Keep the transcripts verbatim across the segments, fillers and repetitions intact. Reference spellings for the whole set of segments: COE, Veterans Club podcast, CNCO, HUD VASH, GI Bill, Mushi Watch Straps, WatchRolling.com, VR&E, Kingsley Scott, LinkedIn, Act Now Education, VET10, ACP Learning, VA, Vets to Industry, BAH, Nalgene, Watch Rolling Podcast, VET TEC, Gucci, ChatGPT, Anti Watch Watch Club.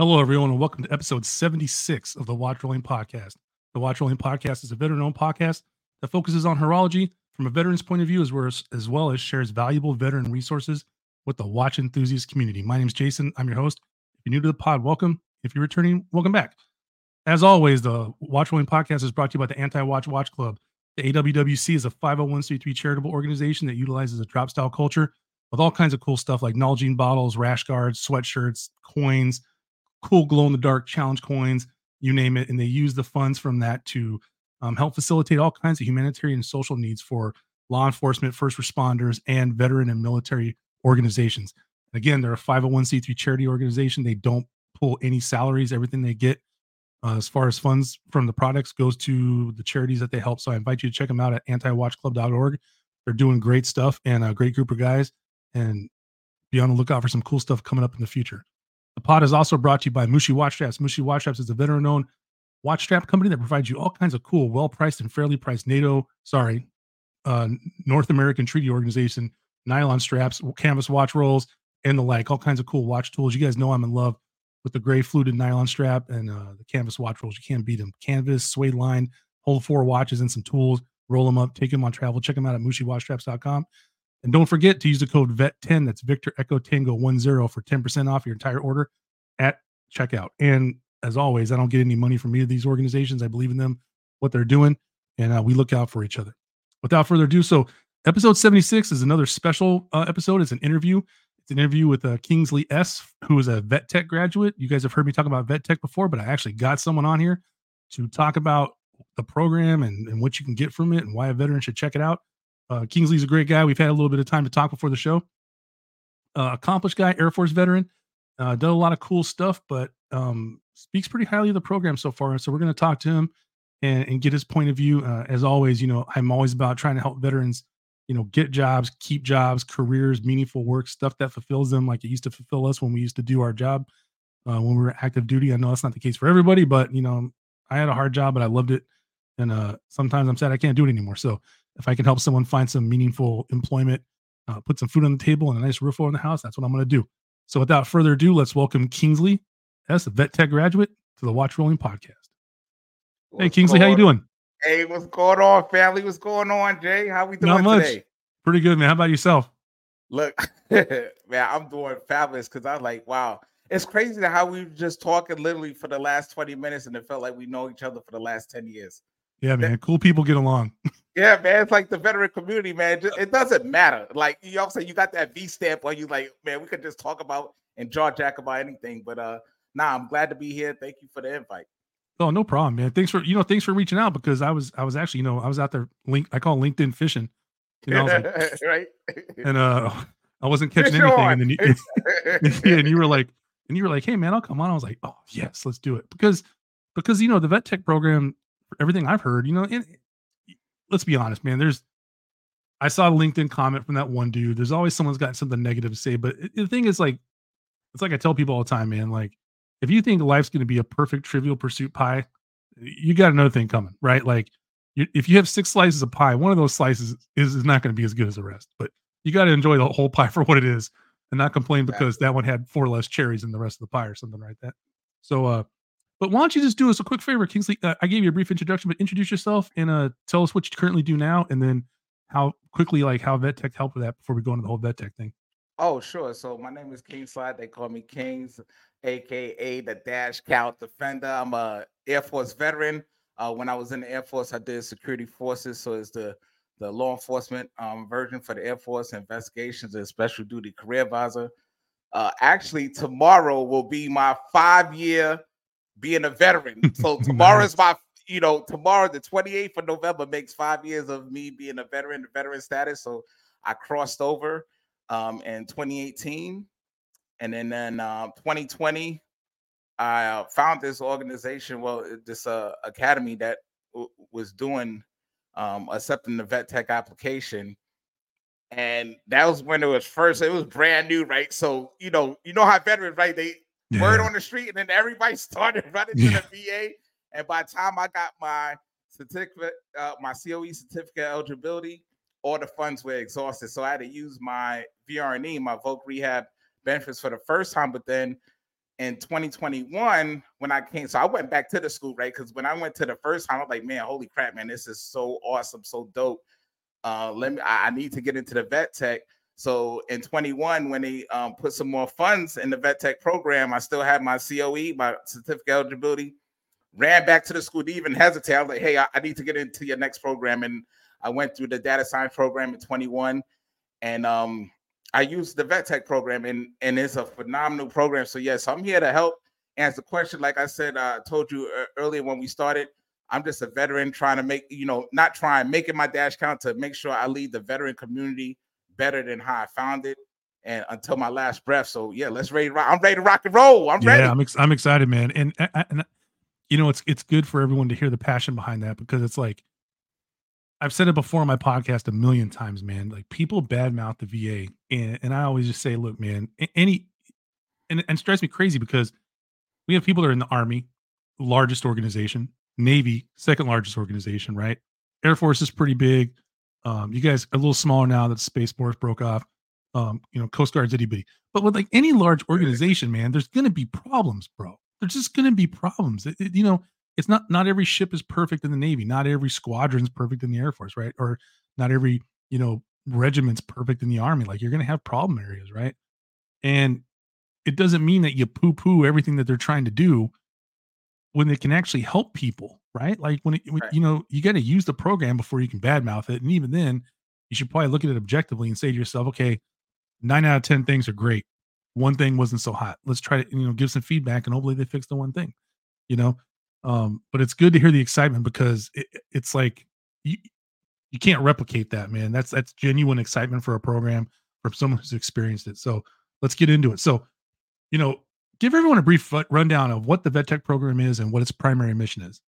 Hello, everyone, and welcome to episode seventy-six of the Watch Rolling Podcast. The Watch Rolling Podcast is a veteran-owned podcast that focuses on horology from a veteran's point of view, as well as shares valuable veteran resources with the watch enthusiast community. My name is Jason. I'm your host. If you're new to the pod, welcome. If you're returning, welcome back. As always, the Watch Rolling Podcast is brought to you by the Anti Watch Watch Club. The A W W C is a five oh one c three charitable organization that utilizes a drop-style culture with all kinds of cool stuff like Nalgene bottles, rash guards, sweatshirts, coins, cool glow-in-the-dark challenge coins, you name it. And they use the funds from that to um, help facilitate all kinds of humanitarian and social needs for law enforcement, first responders, and veteran and military organizations. Again, they're a five oh one c three charity organization. They don't pull any salaries. Everything they get Uh, as far as funds from the products goes to the charities that they help. So I invite you to check them out at anti watch club dot org. They're doing great stuff and a great group of guys, and be on the lookout for some cool stuff coming up in the future. The pod is also brought to you by Mushi Watch Straps. Mushi Watch Straps is a veteran-owned watch strap company that provides you all kinds of cool, well-priced and fairly priced NATO, sorry, uh, North American Treaty Organization, nylon straps, canvas watch rolls, and the like, all kinds of cool watch tools. You guys know I'm in love with the gray fluted nylon strap and uh, the canvas watch rolls. You can't beat them. Canvas, suede line, hold four watches and some tools, roll them up, take them on travel. Check them out at mushi watch straps dot com. And don't forget to use the code V E T ten, that's Victor Echo Tango ten, for ten percent off your entire order at checkout. And as always, I don't get any money from either of these organizations. I believe in them, what they're doing, and uh, we look out for each other. Without further ado, so episode seventy-six is another special uh, episode. It's an interview. An interview with uh, Kingsley S, who is a Vet Tech graduate. You guys have heard me talk about Vet Tech before, but I actually got someone on here to talk about the program and, and what you can get from it and why a veteran should check it out. Uh, Kingsley's a great guy. We've had a little bit of time to talk before the show. Uh, accomplished guy, Air Force veteran, uh, done a lot of cool stuff, but um, speaks pretty highly of the program so far. So we're going to talk to him and, and get his point of view. Uh, as always, you know, I'm always about trying to help veterans, you know, get jobs, keep jobs, careers, meaningful work, stuff that fulfills them like it used to fulfill us when we used to do our job uh, when we were active duty. I know that's not the case for everybody, but, you know, I had a hard job, but I loved it. And uh, sometimes I'm sad I can't do it anymore. So if I can help someone find some meaningful employment, uh, put some food on the table and a nice roof over the house, that's what I'm going to do. So without further ado, let's welcome Kingsley S, a Vet Tech graduate, to the Watch Rolling Podcast. What's hey, Kingsley, how you doing? Hey, what's going on, family? What's going on, Jay? How we doing Not much. Today? Pretty good, man. How about yourself? Look, man, I'm doing fabulous because I'm like, wow. It's crazy how we were just talking literally for the last twenty minutes and it felt like we know each other for the last ten years. Yeah, man. That, cool people get along. Yeah, man. It's like the veteran community, man. Just, it doesn't matter. Like, you also you got that V stamp where you like, man, we could just talk about and jaw jack about anything. But uh, nah, I'm glad to be here. Thank you for the invite. Oh, no problem, man. Thanks for, you know, thanks for reaching out because I was, I was actually, you know, I was out there link, I call LinkedIn fishing, you know, I was like, right. And, uh, I wasn't catching Fish anything. And then you, and you were like, and you were like, hey man, I'll come on. I was like, oh yes, let's do it. Because, because, you know, the Vet Tech program, everything I've heard, you know, and let's be honest, man, there's, I saw a LinkedIn comment from that one dude. There's always someone's got something negative to say, but the thing is like, it's like I tell people all the time, man, like, if you think life's going to be a perfect Trivial Pursuit pie, you got another thing coming, right? Like you, if you have six slices of pie, one of those slices is, is not going to be as good as the rest, but you got to enjoy the whole pie for what it is and not complain because that one had four less cherries than the rest of the pie or something like that. So, uh, but why don't you just do us a quick favor, Kingsley? Uh, I gave you a brief introduction, but introduce yourself and uh, tell us what you currently do now and then how quickly, like how Vet Tech helped with that before we go into the whole Vet Tech thing. Oh, sure. So my name is Kingsley Scott. They call me Kings, a k a the Dash Count Defender. I'm a Air Force veteran. Uh, when I was in the Air Force, I did security forces. So it's the, the law enforcement um, version for the Air Force, investigations and special duty career advisor. Uh, actually, tomorrow will be my five-year being a veteran. So tomorrow is my, you know, tomorrow, the twenty-eighth of November makes five years of me being a veteran, veteran status. So I crossed over. Um, in twenty eighteen, and then in uh, twenty twenty, I uh, found this organization, well, this uh, academy that w- was doing, um, accepting the Vet Tech application, and that was when it was first, it was brand new, right? So, you know, you know how veterans, right? They yeah. word on the street, and then everybody started running yeah. to the V A, and by the time I got my certificate, uh, my C O E certificate eligibility, all the funds were exhausted. So I had to use my V R and E, my voc rehab benefits for the first time, but then in twenty twenty-one, when I came, so I went back to the school, right? Because when I went to the first time, I was like, man, holy crap, man, this is so awesome, so dope. Uh, let me, I, I need to get into the Vet Tech. So in twenty-one, when they um, put some more funds in the Vet Tech program, I still had my C O E, my certificate eligibility, ran back to the school, didn't even hesitate. I was like, hey, I, I need to get into your next program. And I went through the data science program in twenty-one, and um, I used the Vet Tech program, and, and it's a phenomenal program. So yes, I'm here to help answer the question. Like I said, I told you earlier when we started, I'm just a veteran trying to make, you know, not trying, making my dash count to make sure I lead the veteran community better than how I found it, and until my last breath. So yeah, let's ready. I'm ready to rock and roll. I'm yeah, ready. Yeah, I'm, ex- I'm excited, man. And, and you know, it's it's good for everyone to hear the passion behind that, because it's like, I've said it before on my podcast a million times, man, like people badmouth the V A. And, and I always just say, look, man, any, and, and it drives me crazy because we have people that are in the Army, largest organization, Navy, second largest organization, right? Air Force is pretty big. Um, you guys are a little smaller now that Space Force broke off, um, you know, Coast Guard's itty bitty. But with like any large organization, man, there's going to be problems, bro. There's just going to be problems. It, it, you know, It's not not every ship is perfect in the Navy. Not every squadron's perfect in the Air Force, right? Or not every, you know, regiment's perfect in the Army. Like you're going to have problem areas, right? And it doesn't mean that you poo-poo everything that they're trying to do when they can actually help people, right? Like when, it, when right. you know, you got to use the program before you can badmouth it. And even then, you should probably look at it objectively and say to yourself, okay, nine out of ten things are great. One thing wasn't so hot. Let's try to, you know, give some feedback and hopefully they fix the one thing, you know? Um, but it's good to hear the excitement, because it, it's like you, you can't replicate that, man. That's that's genuine excitement for a program from someone who's experienced it. So let's get into it. So, you know, give everyone a brief rundown of what the Vet Tech program is and what its primary mission is.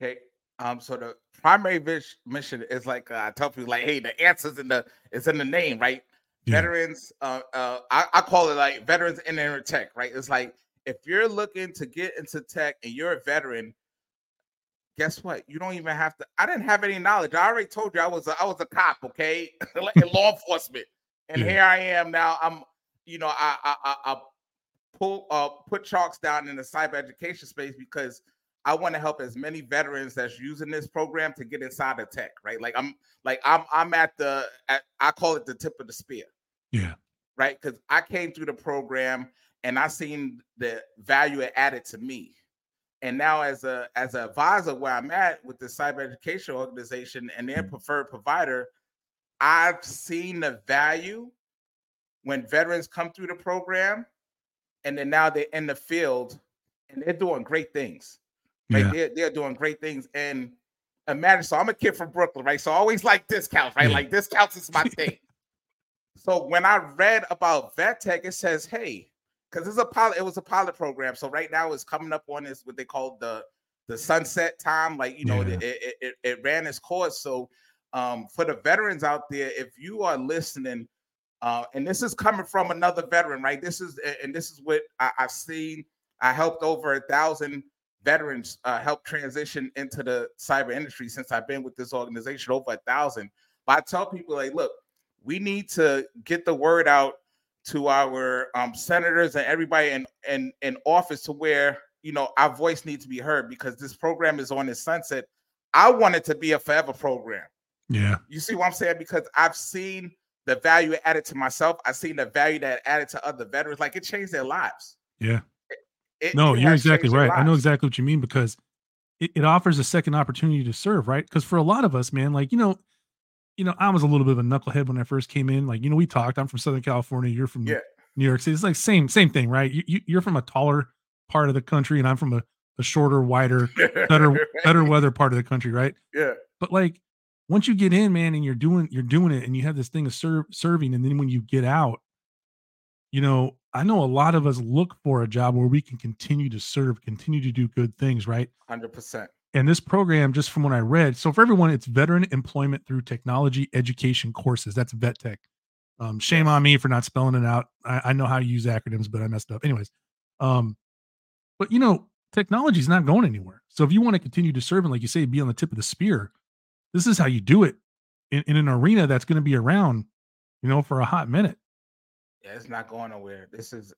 Okay. Um. So the primary vis- mission is like uh, I tell people, like, hey, the answer's in the it's in the name, right? Yeah. Veterans. Uh. Uh. I, I call it like veterans in inner tech, right? It's like, if you're looking to get into tech and you're a veteran, guess what? You don't even have to. I didn't have any knowledge. I already told you I was a, I was a cop, okay, in law enforcement. And yeah. here I am now. I'm, you know, I I I, I pull uh, put chalks down in the cyber education space because I want to help as many veterans that's using this program to get inside of tech, right? Like I'm like I'm I'm at the at, I call it the tip of the spear. Yeah. Right, because I came through the program. And I seen the value it added to me. And now as a as an advisor where I'm at with the cyber education organization and their preferred provider, I've seen the value when veterans come through the program, and then now they're in the field and they're doing great things. Like yeah. they're, they're doing great things. And imagine, so I'm a kid from Brooklyn, right? So I always like discounts, right? Yeah. Like discounts is my thing. So when I read about Vet Tech, it says, hey, because it's a pilot, it was a pilot program. So right now it's coming up on this, what they call the the sunset time. Like, you know, yeah. it, it, it, it ran its course. So um, for the veterans out there, if you are listening, uh, and this is coming from another veteran, right? This is, and this is what I, I've seen. I helped over a thousand veterans uh, help transition into the cyber industry since I've been with this organization, over a thousand. But I tell people, like, look, we need to get the word out to our um, senators and everybody in, in, in office, to where, you know, our voice needs to be heard, because this program is on its sunset. I want it to be a forever program. Yeah. You see what I'm saying? Because I've seen the value added to myself. I've seen the value that added to other veterans. Like, it changed their lives. Yeah. It, it, no, it you're exactly right. I know exactly what you mean, because it, it offers a second opportunity to serve, right? Because for a lot of us, man, like, you know, You know, I was a little bit of a knucklehead when I first came in. Like, you know, we talked. I'm from Southern California. You're from yeah. New York City. It's like same, same thing, right? You, you, you're from a taller part of the country, and I'm from a, a shorter, wider, better, better weather part of the country, right? Yeah. But like, once you get in, man, and you're doing, you're doing it, and you have this thing of serve, serving, and then when you get out, you know, I know a lot of us look for a job where we can continue to serve, continue to do good things, right? one hundred percent. And this program, just from what I read, so for everyone, it's Veteran Employment Through Technology Education Courses. That's Vet Tech. Um, shame on me for not spelling it out. I, I know how to use acronyms, but I messed up. Anyways, um, but, you know, technology is not going anywhere. So if you want to continue to serve and, like you say, be on the tip of the spear, this is how you do it in, in an arena that's going to be around, you know, for a hot minute. Yeah, it's not going nowhere. This is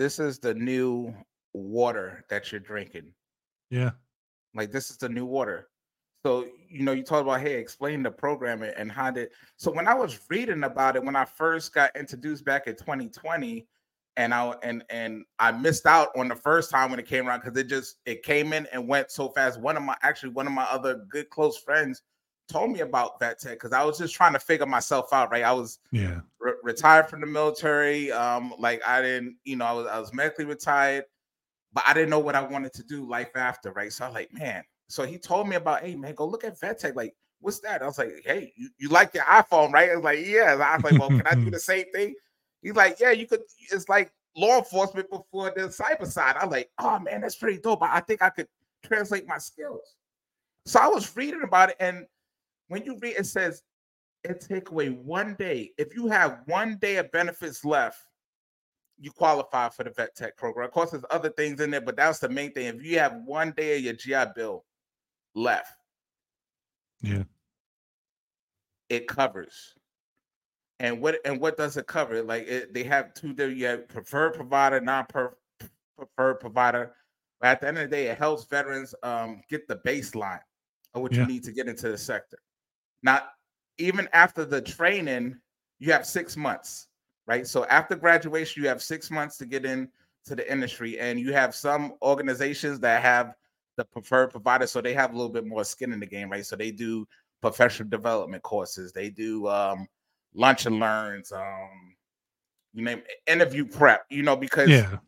this is the new water that you're drinking. Yeah. Like, this is the new water. So, you know, you talk about, hey, explain the program and how did. So when I was reading about it, when I first got introduced back in twenty twenty, and I and and I missed out on the first time when it came around because it just it came in and went so fast. One of my actually one of my other good close friends told me about VET TEC because I was just trying to figure myself out. Right, I was yeah re- retired from the military. Um, like I didn't, you know, I was I was medically retired, but I didn't know what I wanted to do life after. Right, so I was like, man. So he told me about, hey man, go look at VET TEC. Like, what's that? I was like, hey, you, you like your iPhone, right? I was like, yeah. I was like, well, can I do the same thing? He's like, yeah, you could. It's like law enforcement before the cyber side. I'm like, oh man, that's pretty dope. I think I could translate my skills. So I was reading about it, and when you read, it says it take away one day. If you have one day of benefits left, you qualify for the VET TEC program. Of course, there's other things in there, but that's the main thing. If you have one day of your G I Bill left, yeah, it covers. And what and what does it cover? Like it, they have two there. You have preferred provider, non-preferred provider. But at the end of the day, it helps veterans um, get the baseline of what yeah. you need to get into the sector. Now, even after the training, you have six months, right? So after graduation, you have six months to get into the industry. And you have some organizations that have the preferred provider, so they have a little bit more skin in the game, right? So they do professional development courses. They do... Um, lunch and learns, um, you name it, interview prep, you know, because yeah.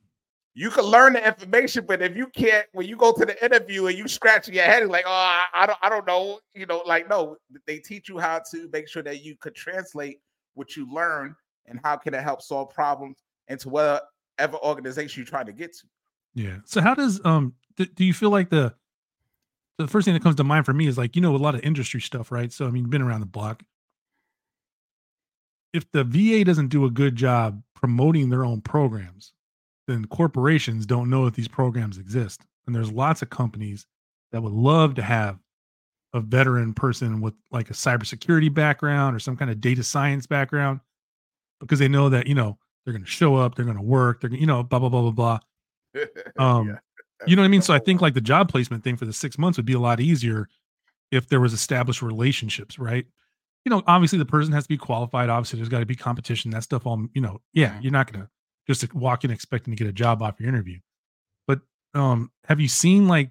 you can learn the information, but if you can't, when you go to the interview and you scratching your head, like, oh, I, I don't, I don't know, you know, like, no, they teach you how to make sure that you could translate what you learn and how can it help solve problems into whatever organization you're trying to get to. Yeah. So how does, um, th- do you feel like the, the first thing that comes to mind for me is like, you know, a lot of industry stuff, right? So, I mean, you've been around the block. If the V A doesn't do a good job promoting their own programs, then corporations don't know that these programs exist. And there's lots of companies that would love to have a veteran person with like a cybersecurity background or some kind of data science background, because they know that, you know, they're going to show up, they're going to work, they're going to, you know, blah, blah, blah, blah, blah. Um, yeah. You know what I mean? So I think like the job placement thing for the six months would be a lot easier if there was established relationships, right? You know, obviously the person has to be qualified. Obviously there's got to be competition, that stuff all, you know, yeah, you're not going to just walk in expecting to get a job off your interview. But um, have you seen like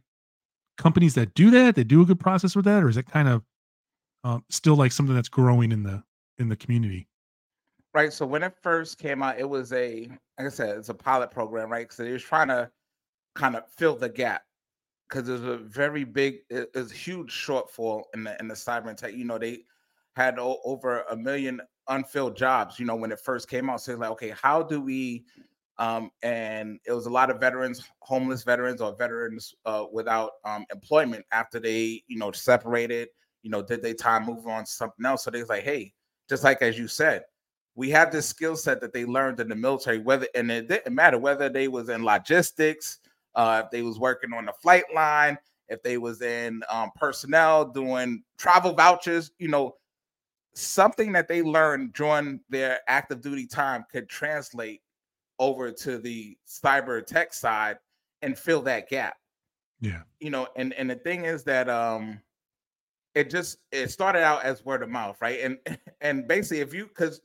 companies that do that, that do a good process with that? Or is it kind of um, still like something that's growing in the, in the community? Right. So when it first came out, it was a, like I said, it's a pilot program, right? So they were trying to kind of fill the gap. Cause there's a very big, there's a huge shortfall in the, in the cyber and tech, you know, they, had o- over a million unfilled jobs, you know, when it first came out. So it's like, okay, how do we, um, and it was a lot of veterans, homeless veterans or veterans uh, without um, employment after they, you know, separated, you know, did they time move on to something else? So they was like, hey, just like, as you said, we have this skill set that they learned in the military, whether, and it didn't matter whether they was in logistics, uh, if they was working on the flight line, if they was in um, personnel doing travel vouchers, you know, something that they learned during their active duty time could translate over to the cyber tech side and fill that gap. Yeah. You know, and, and the thing is that um, it just, it started out as word of mouth, right? And, and basically if you, cause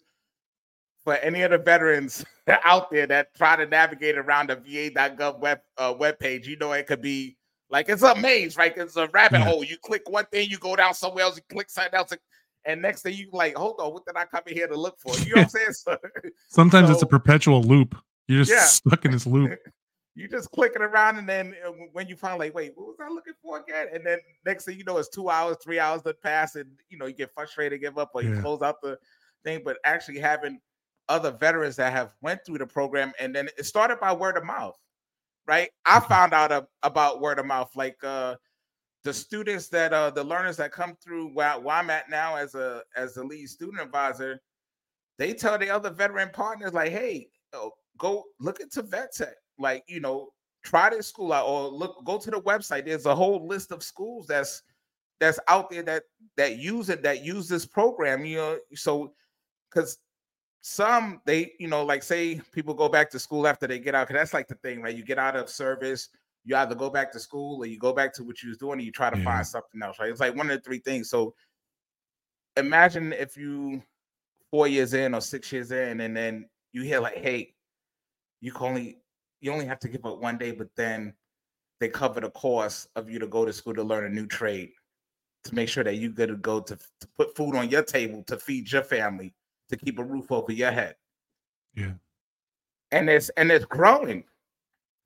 for any of the veterans out there that try to navigate around the V A dot gov web uh, webpage, you know, it could be like, it's a maze, right? It's a rabbit yeah. hole. You click one thing, you go down somewhere else, you click something else. And next thing you like, hold on, what did I come in here to look for? You know what I'm saying? So, Sometimes so, it's a perpetual loop. You're just yeah. stuck in this loop. You're just clicking around, and then when you finally, like, wait, what was I looking for again? And then next thing you know, it's two hours, three hours that pass, and you know you get frustrated, give up, or yeah. you close out the thing. But actually having other veterans that have went through the program, and then it started by word of mouth, right? I found out a, about word of mouth, like. Uh, The students that uh, the learners that come through where, where I'm at now as a as the lead student advisor, they tell the other veteran partners like, "Hey, oh, go look into VET TEC. Like, you know, try this school out or look go to the website. There's a whole list of schools that's that's out there that that use it that use this program. You know, so because Some, they, you know, like say people go back to school after they get out, because that's like the thing, right? You get out of service, you either go back to school or you go back to what you was doing and you try to yeah. find something else, right? It's like one of the three things. So imagine if you four years in or six years in, and then you hear like, hey, you can only, you only have to give up one day, but then they cover the cost of you to go to school to learn a new trade, to make sure that you're good to go to, to put food on your table, to feed your family, to keep a roof over your head. Yeah. And it's, and it's growing.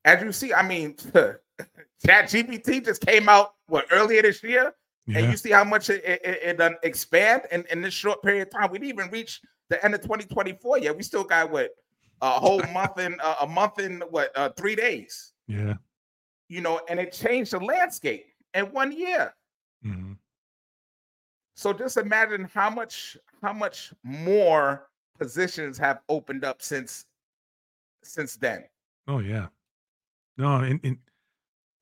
As you see, I mean, ChatGPT just came out, what, earlier this year? Yeah. And you see how much it, it, it done expand in, in this short period of time. We didn't even reach the end of twenty twenty-four yet. We still got, what, a whole month and uh, a month and, what, uh, three days. Yeah. You know, and it changed the landscape in one year. Mm-hmm. So just imagine how much how much more positions have opened up since since then. Oh yeah, no, and, and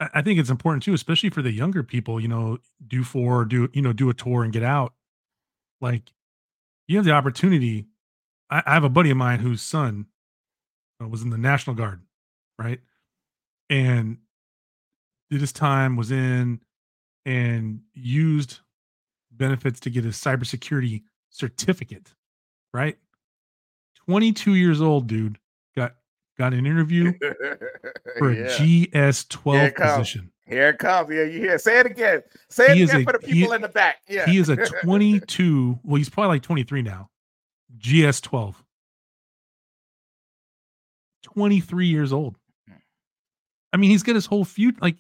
I think it's important too, especially for the younger people. You know, do four, do you know, do a tour and get out. Like, you have the opportunity. I, I have a buddy of mine whose son was in the National Guard, right, and did his time, was in, and used benefits to get his cybersecurity certificate, right? twenty-two years old, dude, got got an interview for a yeah. G S twelve position. Here it comes. Yeah, you hear. Say it again. Say it he again a, for the people he, in the back. Yeah. He is a twenty-two. Well, he's probably like twenty-three now. G S twelve. twenty-three years old. I mean, he's got his whole future. Like,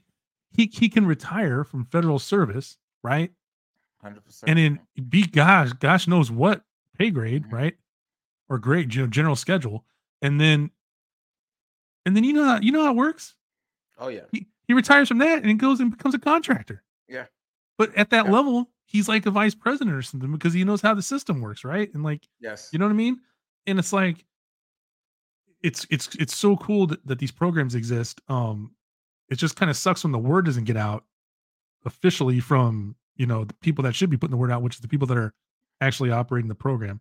he he can retire from federal service, right? one hundred percent. And then be gosh, gosh knows what pay grade, mm-hmm. right? Or grade, you know, general schedule. And then, and then, you know, how, you know how it works. Oh yeah. He, he retires from that and it goes and becomes a contractor. Yeah. But at that yeah. level, he's like a vice president or something, because he knows how the system works. Right. And like, yes, you know what I mean? And it's like, it's, it's, it's so cool that, that these programs exist. Um, it just kind of sucks when the word doesn't get out officially from, you know, the people that should be putting the word out, which is the people that are actually operating the program.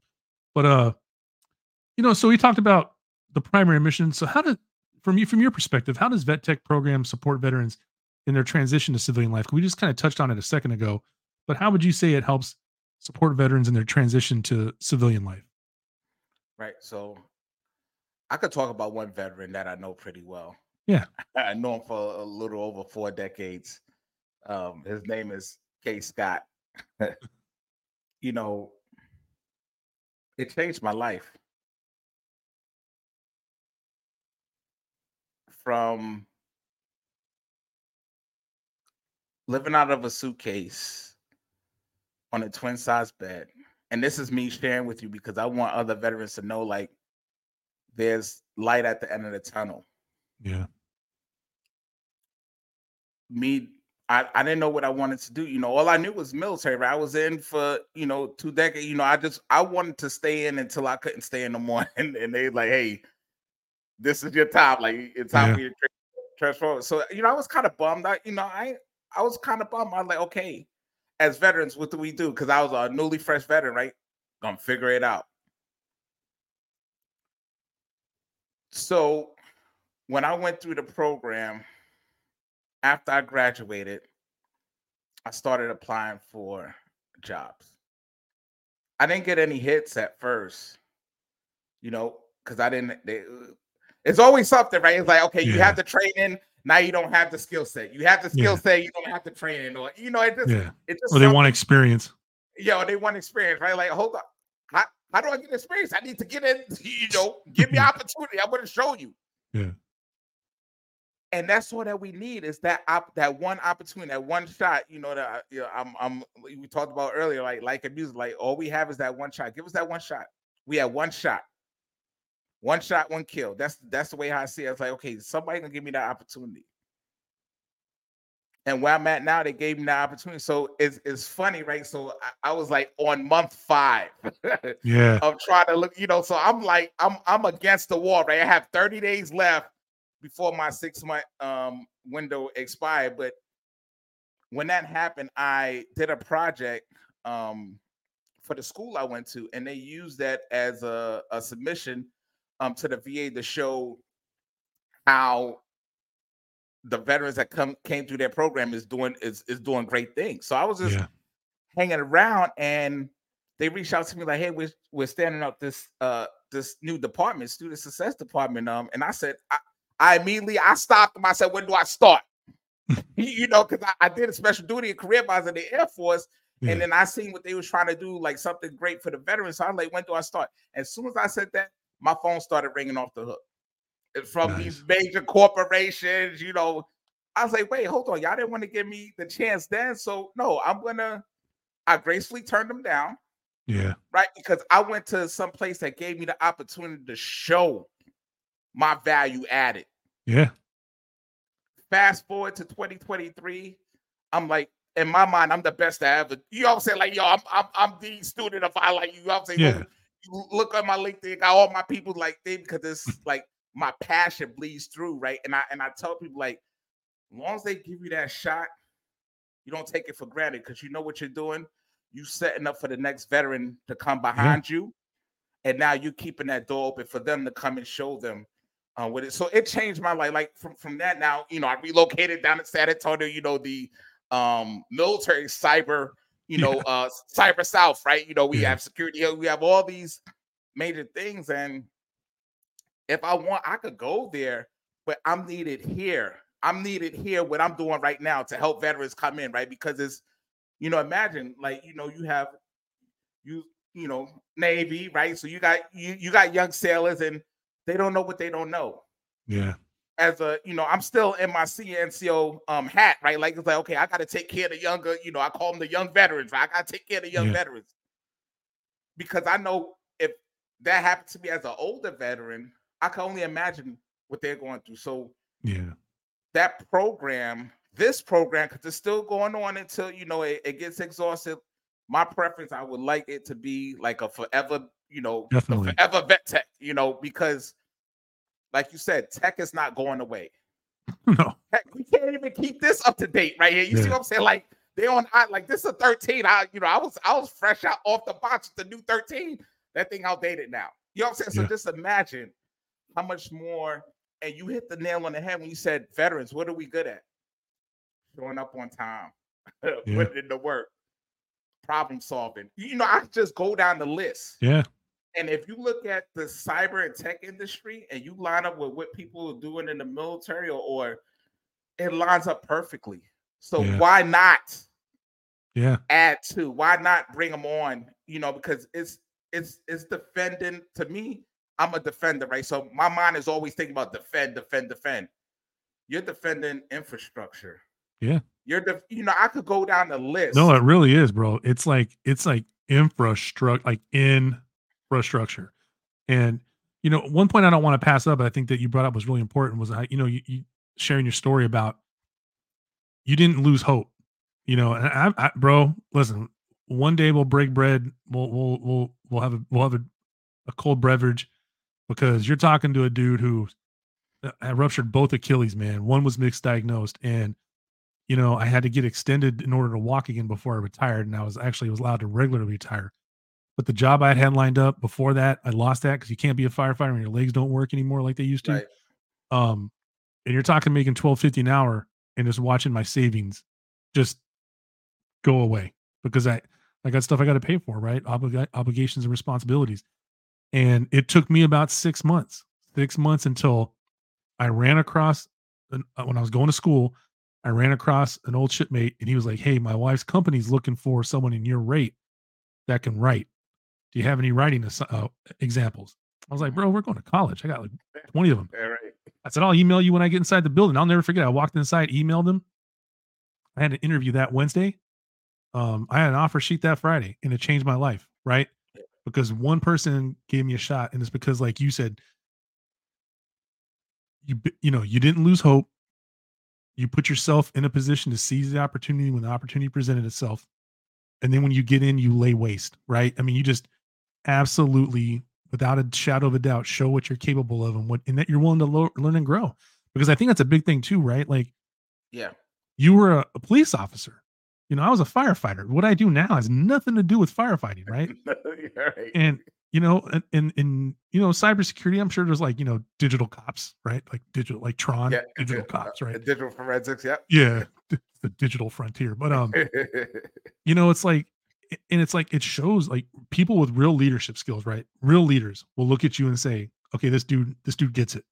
But, uh, you know, so we talked about the primary mission. So how do, from you, from your perspective, how does Vet Tech program support veterans in their transition to civilian life? We just kind of touched on it a second ago, but how would you say it helps support veterans in their transition to civilian life? Right. So I could talk about one veteran that I know pretty well. Yeah. I know him for a little over four decades. Um, his name is Scott. You know, it changed my life from living out of a suitcase on a twin size bed. And this is me sharing with you because I want other veterans to know, like, there's light at the end of the tunnel. Yeah. Me, I, I didn't know what I wanted to do. You know, all I knew was military, right? I was in for, you know, two decades. You know, I just, I wanted to stay in until I couldn't stay in the morning. And they like, hey, this is your time. Like, it's time yeah. for you to transform. So, you know, I was kind of bummed. I, you know, I, I was kind of bummed. I was like, okay, as veterans, what do we do? Because I was a newly fresh veteran, right? Gonna figure it out. So when I went through the program, after I graduated, I started applying for jobs. I didn't get any hits at first, you know, because I didn't. They, it's always something, right? It's like, okay, yeah. you have the training, now you don't have the skill set. You have the skill yeah. set, you don't have the training, or you know, it just, yeah. it just. Or they want experience. Yeah, or they want experience, right? Like, hold on, how, how do I get experience? I need to get in, you know, give me opportunity. I'm going to show you. Yeah. And that's all that we need is that op- that one opportunity, that one shot. You know that you know, I'm, I'm. We talked about earlier, like like in music, like all we have is that one shot. Give us that one shot. We have one shot, one shot, one kill. That's that's the way I see it. It's like, okay, somebody gonna give me that opportunity. And where I'm at now, they gave me that opportunity. So it's it's funny, right? So I, I was like on month five, yeah, of trying to look, you know. So I'm like, I'm I'm against the wall, right? I have thirty days left before my six month um, window expired. But when that happened, I did a project um, for the school I went to, and they used that as a, a submission um, to the V A to show how the veterans that come came through their program is doing is is doing great things. So I was just yeah. hanging around, and they reached out to me like, "Hey, we're we're standing up this uh this new department, student success department." Um, and I said, I, I immediately I stopped them. I said, "When do I start?" You know, because I, I did a special duty and career advisor in the Air Force, yeah. and then I seen what they was trying to do, like something great for the veterans. So I was like, "When do I start?" As soon as I said that, my phone started ringing off the hook. From nice. These major corporations, you know, I was like, wait, hold on. Y'all didn't want to give me the chance then. So no, I'm going to, I gracefully turned them down. Yeah. Right. Because I went to some place that gave me the opportunity to show my value added. Yeah. Fast forward to twenty twenty-three. I'm like, in my mind, I'm the best I ever, you know what I'm saying? Like, yo, I'm, I'm, I'm the student of I like, you know what I'm saying? Yeah. You look at my LinkedIn, got all my people like they, because it's like, my passion bleeds through, right? And I and I tell people, like, as long as they give you that shot, you don't take it for granted, because you know what you're doing. You setting up for the next veteran to come behind yeah. you, and now you keeping that door open for them to come and show them uh, with it. So it changed my life. Like from, from that now, you know, I relocated down to San Antonio, you know, the um, military cyber, you know, yeah. uh, cyber South, right? You know, we yeah. have security, we have all these major things, and if I want, I could go there, but I'm needed here. I'm needed here, what I'm doing right now to help veterans come in, right? Because it's, you know, imagine like, you know, you have, you, you know, Navy, right? So you got, you, you got young sailors and they don't know what they don't know. Yeah. As a, you know, I'm still in my C N C O um, hat, right? Like, it's like, okay, I got to take care of the younger, you know, I call them the young veterans, right? I got to take care of the young yeah. veterans, because I know if that happened to me as an older veteran, I can only imagine what they're going through. So yeah, that program, this program, because it's still going on until, you know, it, it gets exhausted. My preference, I would like it to be like a forever, you know, Definitely. forever vet tech, you know, because like you said, tech is not going away. No. Heck, we can't even keep this up to date right here. You yeah. see what I'm saying? Like they on, I, like this is a thirteen. I, you know, I was, I was fresh out off the box with the new thirteen. That thing outdated now. You know what I'm saying? Yeah. So just imagine how much more, and you hit the nail on the head when you said veterans, what are we good at? Showing up on time, yeah. putting in the work, problem solving. You know, I could just go down the list. Yeah. And if you look at the cyber and tech industry and you line up with what people are doing in the military or, or it lines up perfectly. So yeah. why not yeah. add to? Why not bring them on? You know, because it's it's it's defending to me. I'm a defender, right? So my mind is always thinking about defend, defend, defend. You're defending infrastructure. Yeah. You're, def- you know, I could go down the list. No, it really is, bro. It's like, it's like infrastructure, like infrastructure. And, you know, one point I don't want to pass up, I think that you brought up was really important was, you know, you, you sharing your story about you didn't lose hope, you know, and I, I bro, listen, one day we'll break bread. We'll, we'll, we'll, we'll have a, we'll have a, a cold beverage. Because you're talking to a dude who had ruptured both Achilles, man. One was misdiagnosed, and you know I had to get extended in order to walk again before I retired. And I was actually was allowed to regularly retire, but the job I had had lined up before that, I lost that because you can't be a firefighter when your legs don't work anymore like they used to. Right. Um, and you're talking making twelve fifty an hour and just watching my savings just go away because I I got stuff I got to pay for, right? Oblig- obligations and responsibilities. And it took me about six months, six months until I ran across, an, when I was going to school, I ran across an old shipmate and he was like, hey, my wife's company's looking for someone in your rate that can write. Do you have any writing as- uh, examples? I was like, bro, we're going to college. I got like twenty of them. Yeah, right. I said, I'll email you when I get inside the building. I'll never forget. I walked inside, emailed them. I had an interview that Wednesday. Um, I had an offer sheet that Friday and it changed my life, right? Because one person gave me a shot, and it's because, like you said, you you know you didn't lose hope. You put yourself in a position to seize the opportunity when the opportunity presented itself, and then when you get in, you lay waste. Right? I mean, you just absolutely, without a shadow of a doubt, show what you're capable of and what, and that you're willing to lo- learn and grow. Because I think that's a big thing too, right? Like, yeah, you were a, a police officer, You know, I was a firefighter. What I do now has nothing to do with firefighting, right? Right. And, you know, and in, in, you know, cybersecurity, I'm sure there's like, you know, digital cops, right? Like digital, like Tron, yeah, digital uh, cops, right? Digital forensics, yeah. Yeah, the digital frontier. But, um, you know, it's like, and it's like, it shows like people with real leadership skills, right? Real leaders will look at you and say, okay, this dude, this dude gets it.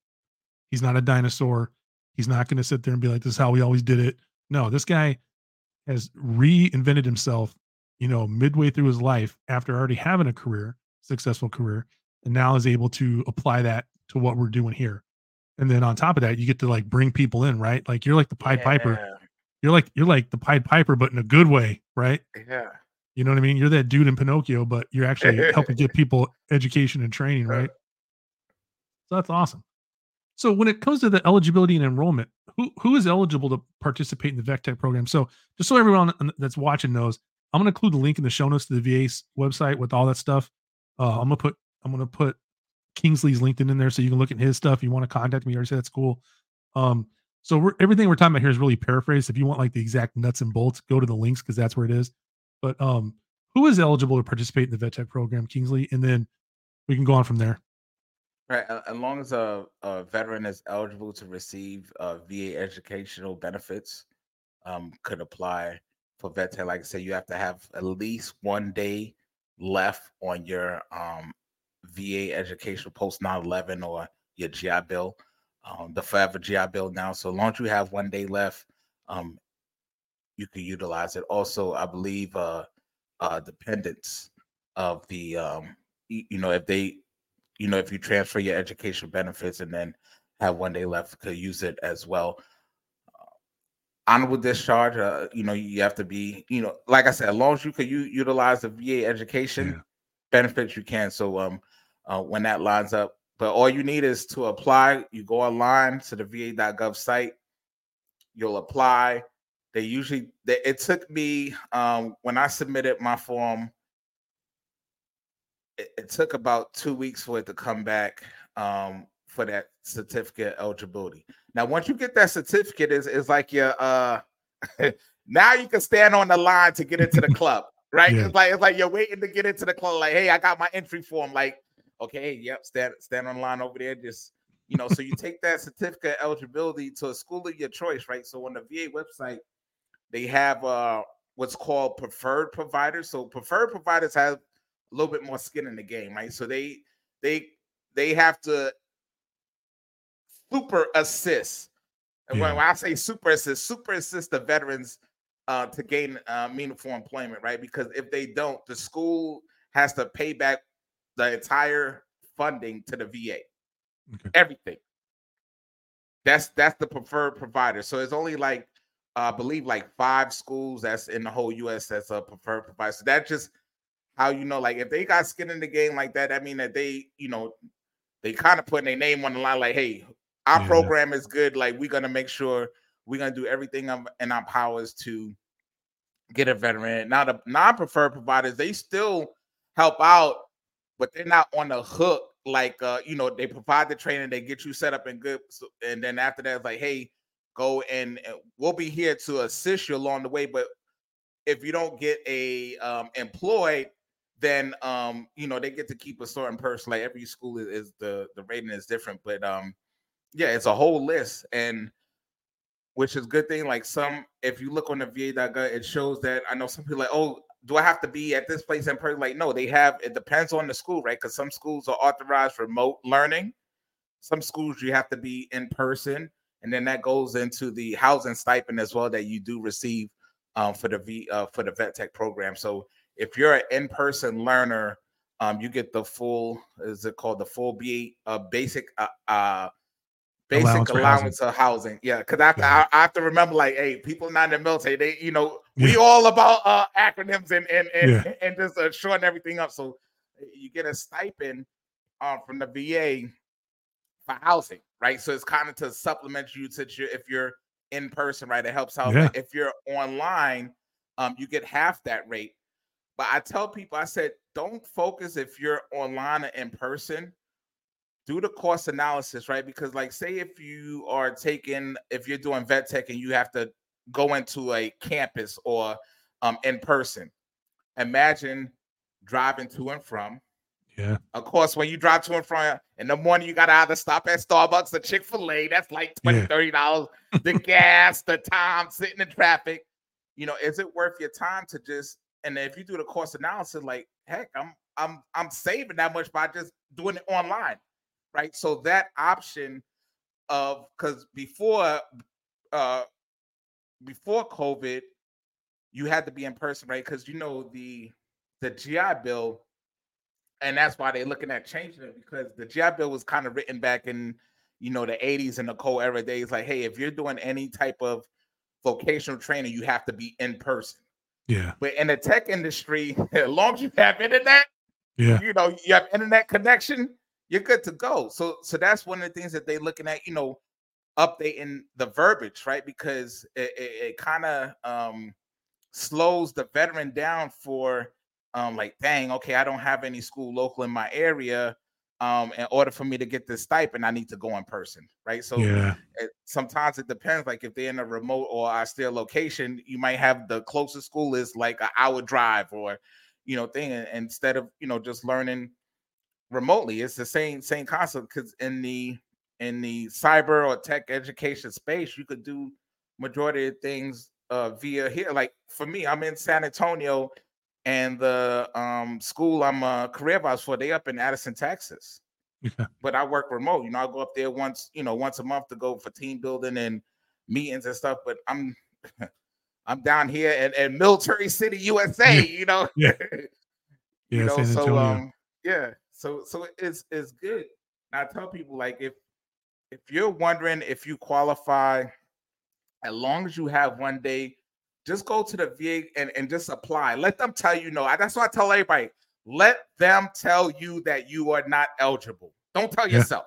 He's not a dinosaur. He's not going to sit there and be like, this is how we always did it. No, this guy has reinvented himself, you know, midway through his life after already having a career, successful career, and now is able to apply that to what we're doing here. And then on top of that, you get to like bring people in, right? Like you're like the Pied yeah. Piper. You're like, you're like the Pied Piper, but in a good way, right? Yeah. You know what I mean? You're that dude in Pinocchio, but you're actually helping get people education and training, right? So that's awesome. So when it comes to the eligibility and enrollment, who who is eligible to participate in the VET TEC program? So just so everyone that's watching knows, I'm going to include the link in the show notes to the V A's website with all that stuff. Uh, I'm going to put I'm going to put Kingsley's LinkedIn in there so you can look at his stuff. If you want to contact me, I already said that's cool. Um, so we're, everything we're talking about here is really paraphrased. If you want like the exact nuts and bolts, go to the links because that's where it is. But um, who is eligible to participate in the VET TEC program, Kingsley? And then we can go on from there. Right. As long as a, a veteran is eligible to receive uh, V A educational benefits, um, could apply for VET TEC. Like I said, you have to have at least one day left on your um, V A educational post nine eleven or your G I Bill, um, the forever G I Bill now. So as long as you have one day left, um, you can utilize it. Also, I believe uh, uh, dependents of the, um, you know, if they, you know, if you transfer your educational benefits and then have one day left, could use it as well. Uh, honorable discharge, uh, you know, you have to be, you know, like I said, as long as you could u- utilize the V A education yeah. benefits, you can. So um, uh, when that lines up, but all you need is to apply. You go online to the V A dot gov site, you'll apply. They usually, they, it took me, um, when I submitted my form, it took about two weeks for it to come back um, for that certificate eligibility. Now, once you get that certificate, it's, it's like your uh, now you can stand on the line to get into the club, right? Yeah. It's like it's like you're waiting to get into the club. Like, hey, I got my entry form. Like, okay, yep, stand stand on the line over there. Just you know, so you take that certificate eligibility to a school of your choice, right? So on the V A website, they have uh, what's called preferred providers. So preferred providers have a little bit more skin in the game, right? So they they they have to super assist, and yeah. when, when I say super assist, super assist the veterans uh, to gain uh, meaningful employment, right? Because if they don't, the school has to pay back the entire funding to the V A, okay. everything. That's that's the preferred provider. So it's only like uh, I believe like five schools that's in the whole U S that's a preferred provider. So that just how you know, like if they got skin in the game like that, I mean that they, you know, they kind of putting their name on the line. Like, hey, our yeah. program is good. Like, we're gonna make sure we're gonna do everything in our powers to get a veteran. Now, the non-preferred providers, they still help out, but they're not on the hook. Like, uh, you know, they provide the training, they get you set up and good, so, and then after that, it's like, hey, go and we'll be here to assist you along the way. But if you don't get a um, employed, then um you know they get to keep a certain person. Like every school is, is the the rating is different, but um yeah, it's a whole list, and which is a good thing. Like some, if you look on the V A dot gov, it shows that I know some people like, oh, do I have to be at this place in person? Like, no, they have, it depends on the school, right? Because some schools are authorized remote learning, some schools you have to be in person, and then that goes into the housing stipend as well that you do receive um for the V uh, for the VET TEC program. So if you're an in-person learner, um, you get the full, is it called the full B, uh, basic uh, uh, basic allowance, allowance of housing. Yeah, because I, yeah. I, I have to remember, like, hey, people not in the military, they, you know, yeah. we all about uh, acronyms and and and, yeah. and just uh, shorten everything up. So you get a stipend uh, from the V A for housing, right? So it's kind of to supplement you since you, if you're in person, right? It helps out. Yeah. If you're online, um, you get half that rate. But I tell people, I said, don't focus if you're online or in person. Do the cost analysis, right? Because like, say if you are taking, if you're doing VET TEC and you have to go into a campus or um, in person. Imagine driving to and from. Yeah. Of course, when you drive to and from in the morning, you got to either stop at Starbucks or Chick-fil-A. That's like twenty dollars, thirty dollars. The gas, the time, sitting in traffic. You know, is it worth your time to just, and if you do the cost analysis, like, heck, I'm I'm I'm saving that much by just doing it online, right? So that option of, because before uh, before COVID, you had to be in person, right? Because, you know, the the G I Bill, and that's why they're looking at changing it, because the G I Bill was kind of written back in, you know, the eighties and the Cold Era days. Like, hey, if you're doing any type of vocational training, you have to be in person. Yeah. But in the tech industry, as long as you have internet, yeah, you know, you have internet connection, you're good to go. So, so that's one of the things that they're looking at, you know, updating the verbiage, right? Because it, it, it kind of um, slows the veteran down for um, like, dang, okay, I don't have any school local in my area. Um, in order for me to get this stipend, I need to go in person, right? So yeah. it, sometimes it depends. Like if they're in a remote or austere location, you might have the closest school is like an hour drive or, you know, thing. And instead of, you know, just learning remotely, it's the same same concept. Because in the in the cyber or tech education space, you could do majority of things uh, via here. Like for me, I'm in San Antonio. And the um, school I'm a career advisor for, they up in Addison, Texas. Yeah. But I work remote. You know, I go up there once, you know, once a month to go for team building and meetings and stuff. But I'm I'm down here in, in Military City, U S A, you know. Yeah. Yeah, you know, so um, yeah. So so it's it's good. And I tell people, like, if if you're wondering if you qualify, as long as you have one day, just go to the V A and, and just apply. Let them tell you no. I, that's what I tell everybody. Let them tell you that you are not eligible. Don't tell yeah. yourself.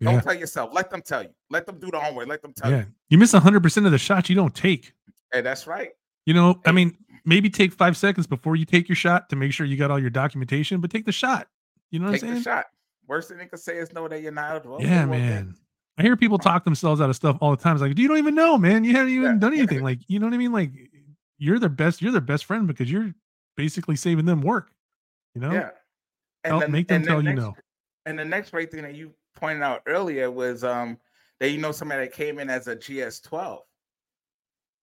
Don't yeah. tell yourself. Let them tell you. Let them do the homework. Let them tell yeah. you. You miss one hundred percent of the shots you don't take. Hey, that's right. You know, hey. I mean, maybe take five seconds before you take your shot to make sure you got all your documentation, but take the shot. You know what take I'm saying? Take the shot. Worst thing they could say is no, that you're not eligible. Yeah, okay, man. Okay. I hear people talk themselves out of stuff all the time. It's like, you don't even know, man. You haven't even yeah. done anything. Like, you know what I mean? Like, you're their best. You're their best friend because you're basically saving them work. You know? Yeah. And Help, then, make them and tell the next, you no. And the next great thing that you pointed out earlier was um, that you know somebody that came in as a G S twelve.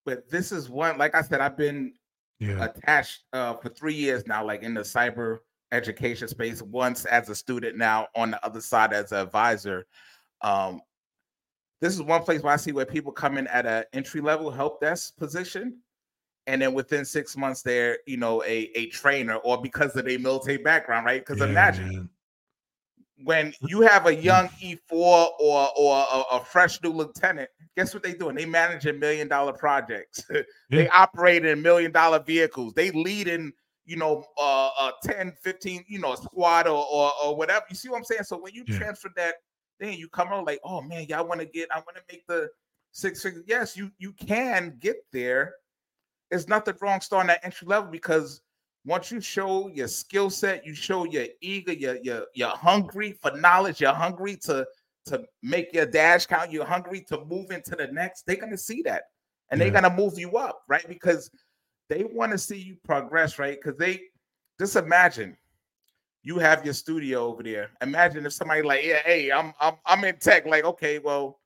But this is one, like I said, I've been yeah. attached uh, for three years now, like in the cyber education space. Once as a student, now on the other side as an advisor. Um, This is one place where I see where people come in at an entry-level help desk position, and then within six months they're, you know, a, a trainer or because of their military background, right? Because yeah, imagine man. when you have a young E four or or a, a fresh new lieutenant, guess what they're doing? They managing million-dollar projects. yeah. They operate in million-dollar vehicles. They lead in, you know, uh, uh, ten, fifteen, you know, a squad or, or, or whatever. You see what I'm saying? So when you yeah. transfer that, then you come out like, oh man, y'all want to get, I want to make the six figures. Yes, you you can get there. It's nothing wrong starting at entry level because once you show your skill set, you show you're eager, you're, you're, you're hungry for knowledge, you're hungry to, to make your dash count, you're hungry to move into the next, they're going to see that. And yeah. they're going to move you up, right? Because they want to see you progress, right? Because they, just imagine, you have your studio over there. Imagine if somebody like, yeah, hey, I'm I'm I'm in tech. Like, okay, well,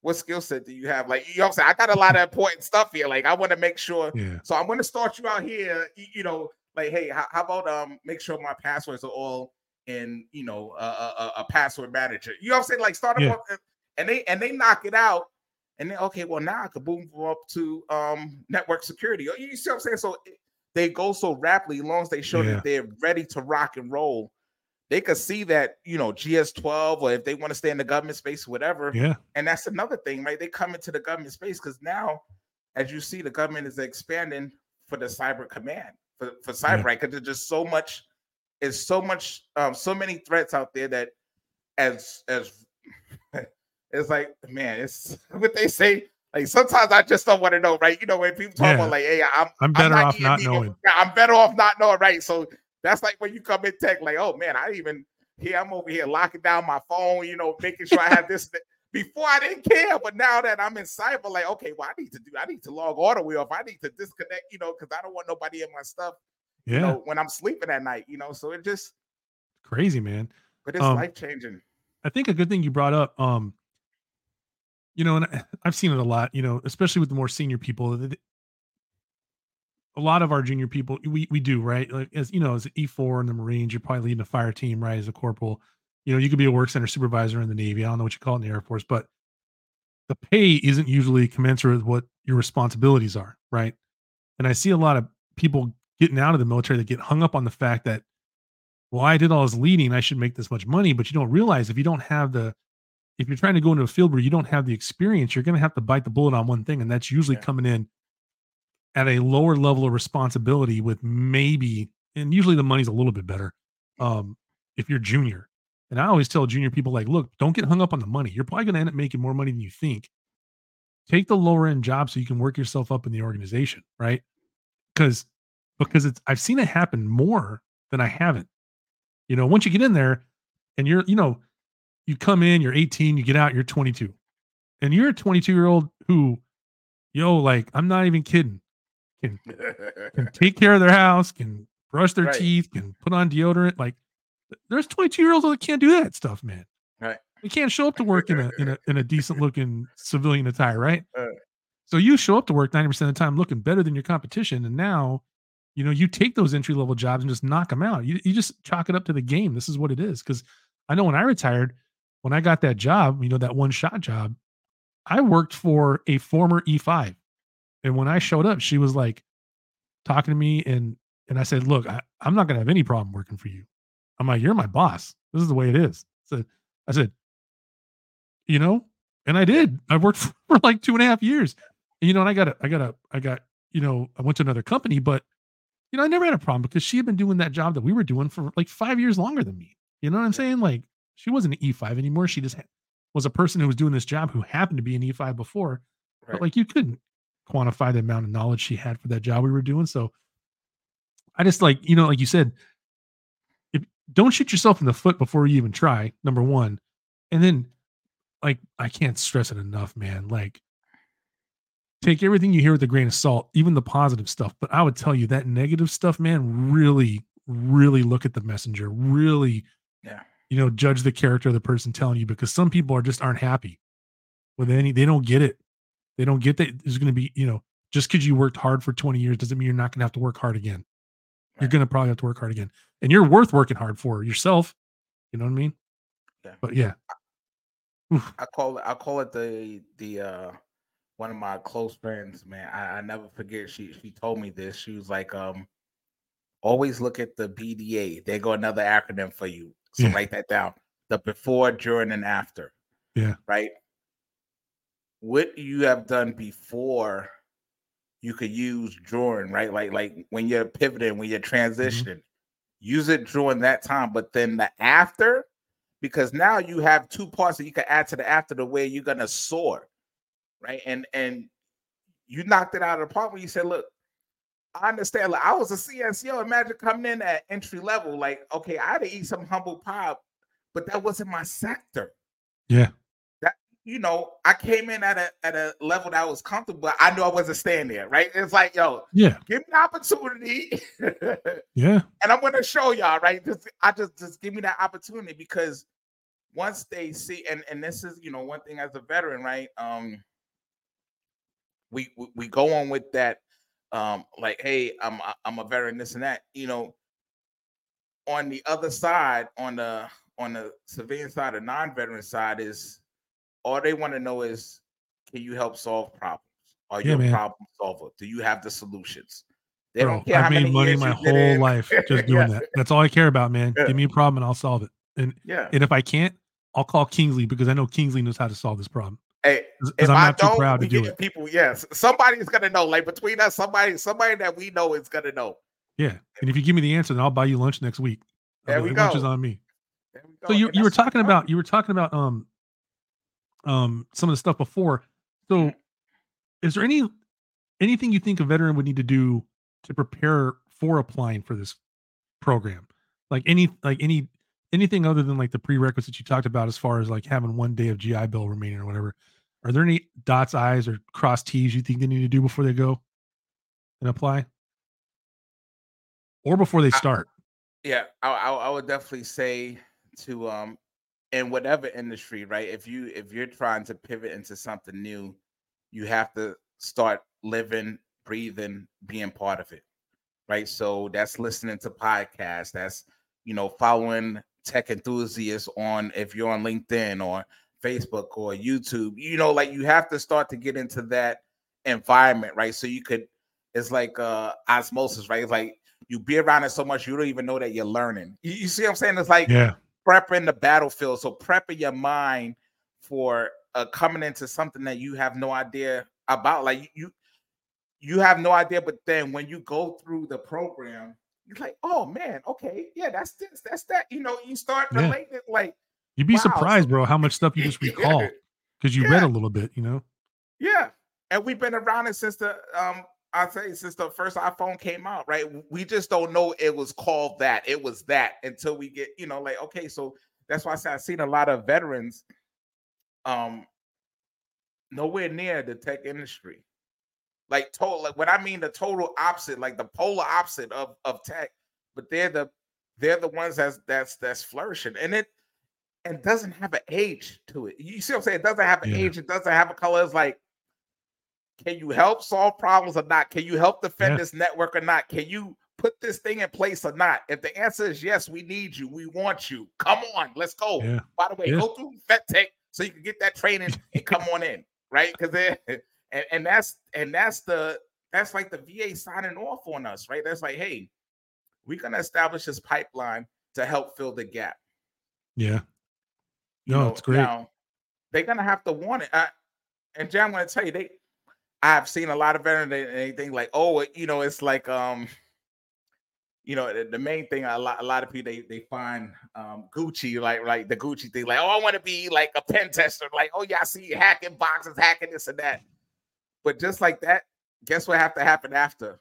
what skill set do you have? Like, you know what I'm saying? I got a lot of important stuff here. Like, I want to make sure. Yeah. So I'm going to start you out here, you know, like, hey, how, how about um make sure my passwords are all in, you know, a, a, a password manager. You know what I'm saying? Like, start them yeah. up and they and they knock it out. And then, okay, well, now I could boom up to um network security. You see what I'm saying? So it, they go so rapidly, as long as they show yeah. that they're ready to rock and roll, they could see that, you know, G S twelve, or if they want to stay in the government space, whatever. Yeah. And that's another thing, right? They come into the government space because now, as you see, the government is expanding for the cyber command, for, for cyber, yeah. right? Because there's just so much, it's so much, um, so many threats out there that as, as it's like, man, it's what they say. Like sometimes I just don't want to know, right? You know, when people talk yeah. about like, hey, I'm, I'm better I'm not off not knowing. I'm better off not knowing, right? So that's like when you come in tech, like, oh man, I even here, I'm over here locking down my phone, you know, making sure I have this. Before I didn't care, but now that I'm in cyber, like, okay, well, I need to do, I need to log all the way off. I need to disconnect, you know, because I don't want nobody in my stuff, yeah. you know, when I'm sleeping at night, you know. So it just crazy, man. But it's um, life changing. I think a good thing you brought up, um, you know, and I've seen it a lot, you know, especially with the more senior people. A lot of our junior people, we we do, right? Like, as you know, as an E four in the Marines, you're probably leading a fire team, right? As a corporal, you know, you could be a work center supervisor in the Navy. I don't know what you call it in the Air Force, but the pay isn't usually commensurate with what your responsibilities are, right? And I see a lot of people getting out of the military that get hung up on the fact that, well, I did all this leading, I should make this much money. But you don't realize if you don't have the, if you're trying to go into a field where you don't have the experience, you're going to have to bite the bullet on one thing, and that's usually yeah. coming in at a lower level of responsibility with maybe, and usually the money's a little bit better um, if you're junior. And I always tell junior people, like, look, don't get hung up on the money. You're probably going to end up making more money than you think. Take the lower end job so you can work yourself up in the organization, right? Because because it's I've seen it happen more than I haven't. You know, once you get in there and you're, you know, you come in, you're eighteen, you get out, you're twenty-two. And you're a twenty-two-year-old who, yo, like, I'm not even kidding. Can, can take care of their house, can brush their right. teeth, can put on deodorant. Like, there's twenty-two-year-olds that can't do that stuff, man. Right? They can't show up to work in a in a, in a decent-looking civilian attire, right? Uh, so you show up to work ninety percent of the time looking better than your competition, and now, you know, you take those entry-level jobs and just knock them out. You you just chalk it up to the game. This is what it is. Because I know when I retired, when I got that job, you know, that one-shot job, I worked for a former E five. And when I showed up, she was like talking to me, and and I said, look, I, I'm not going to have any problem working for you. I'm like, you're my boss. This is the way it is. So I said, you know, and I did. I worked for, for like two and a half years. And, you know, and I got a, I got a, I got, you know, I went to another company, but, you know, I never had a problem because she had been doing that job that we were doing for like five years longer than me. You know what I'm saying? Like, she wasn't an E five anymore. She just was a person who was doing this job who happened to be an E five before, right. But like, you couldn't quantify the amount of knowledge she had for that job we were doing. So I just, like, you know, like you said, if, don't shoot yourself in the foot before you even try, number one. And then, like, I can't stress it enough, man. Like, take everything you hear with a grain of salt, even the positive stuff. But I would tell you that negative stuff, man, really, really look at the messenger, really, yeah. you know, judge the character of the person telling you, because some people are just aren't happy with any, they don't get it. They don't get that there's going to be, you know, just because you worked hard for twenty years doesn't mean you're not going to have to work hard again. Right. You're going to probably have to work hard again. And you're worth working hard for yourself. You know what I mean? Yeah. But yeah. I, I call it, I call it the, the, uh, one of my close friends, man, I, I never forget. She, she told me this. She was like, um, always look at the B D A. They go another acronym for you. So yeah. Write that down. The before, during, and after. Yeah. Right. What you have done before, you could use during, right? Like, like when you're pivoting, when you're transitioning, mm-hmm. use it during that time. But then the after, because now you have two parts that you can add to the after the way you're gonna soar, right? And and you knocked it out of the park when you said, "Look, I understand. Like, I was a C S E O. Imagine coming in at entry level. Like, okay, I had to eat some humble pie, but that wasn't my sector." Yeah. You know, I came in at a at a level that was comfortable, but I knew I wasn't staying there, right? It's like, yo, yeah, give me the opportunity. yeah. And I'm gonna show y'all, right? Just I just just give me that opportunity, because once they see, and, and this is, you know, one thing as a veteran, right? Um we we, we go on with that, um, like, hey, I'm I'm a veteran, this and that, you know. On the other side, on the on the civilian side, the non-veteran side is all they want to know is, can you help solve problems? Are you yeah, a man. problem solver? Do you have the solutions? They Bro, don't care I've how made many money years my whole life just doing yeah. that. That's all I care about, man. Yeah. Give me a problem and I'll solve it. And, yeah. and if I can't, I'll call Kingsley, because I know Kingsley knows how to solve this problem. Hey, if I'm not I too proud to do it. People, yes, somebody's gonna know. Like, between us, somebody, somebody that we know is gonna know. Yeah, and if you give me the answer, then I'll buy you lunch next week. There we, like, lunch is on me. There we go. So you, you were talking about hard. you were talking about um. Um, some of the stuff before. So is there any, anything you think a veteran would need to do to prepare for applying for this program? Like any, like any, anything other than like the prerequisites you talked about as far as like having one day of G I Bill remaining or whatever, are there any dots, I's, or cross T's you think they need to do before they go and apply? Or before they start? I, yeah, I, I, I would definitely say to um, in whatever industry, right? If you if you're trying to pivot into something new, you have to start living, breathing, being part of it, right? So that's listening to podcasts. That's, you know, following tech enthusiasts on, if you're on LinkedIn or Facebook or YouTube. You know, like you have to start to get into that environment, right? So you could, it's like uh, osmosis, right? It's like you be around it so much, you don't even know that you're learning. You, you see what I'm saying? It's like yeah. prepping the battlefield. So prepping your mind for uh, coming into something that you have no idea about. Like you, you have no idea, but then when you go through the program, you're like, oh man, okay, yeah, that's this, that's that. You know, you start relating yeah. like. You'd be wow. surprised, bro, how much stuff you just recall because you yeah. read a little bit, you know? Yeah. And we've been around it since the... um. I'll tell you, since the first iPhone came out, right? We just don't know it was called that. It was that until we get, you know, like, okay, so that's why I said I've seen a lot of veterans um, nowhere near the tech industry. Like, total, like what I mean, the total opposite, like the polar opposite of, of tech, but they're the they're the ones that's, that's, that's flourishing. And it and doesn't have an age to it. You see what I'm saying? It doesn't have an yeah. age. It doesn't have a color. It's like, can you help solve problems or not? Can you help defend yeah. this network or not? Can you put this thing in place or not? If the answer is yes, we need you. We want you. Come on, let's go. Yeah. By the way, yeah. go through Vet Tech so you can get that training and come on in, right? Because and, and that's and that's the that's like the V A signing off on us, right? That's like, hey, we're gonna establish this pipeline to help fill the gap. Yeah. No, you know, it's great. Now, they're gonna have to want it. I, and John, I'm gonna tell you they. I've seen a lot of veterans and they think like, oh, you know, it's like, um, you know, the, the main thing a lot, a lot of people they they find um, Gucci, like like the Gucci thing, like, oh, I want to be like a pen tester, like, oh yeah, I see you hacking boxes, hacking this and that. But just like that, guess what have to happen after?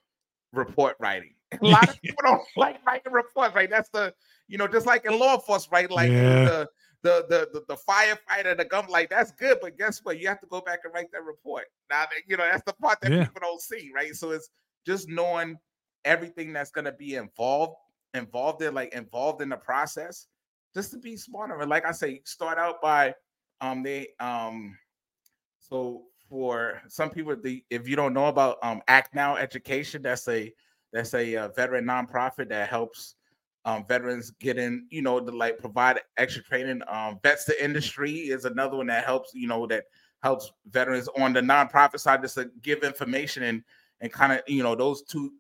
Report writing. A lot of people don't like writing reports, right? That's the, you know, just like in law enforcement, right? Like yeah. the, The, the the the firefighter, the gun, like that's good, but guess what? You have to go back and write that report. Now, you know, that's the part that yeah. people don't see, right? So it's just knowing everything that's gonna be involved, involved in, like involved in the process, just to be smarter. And like I say, start out by um they um so for some people, the if you don't know about um Act Now Education, that's a that's a uh, veteran nonprofit that helps. Um, veterans getting, you know, to like provide extra training. Um, Vets to Industry is another one that helps, you know, that helps veterans on the nonprofit side just to give information and and kind of, you know, those two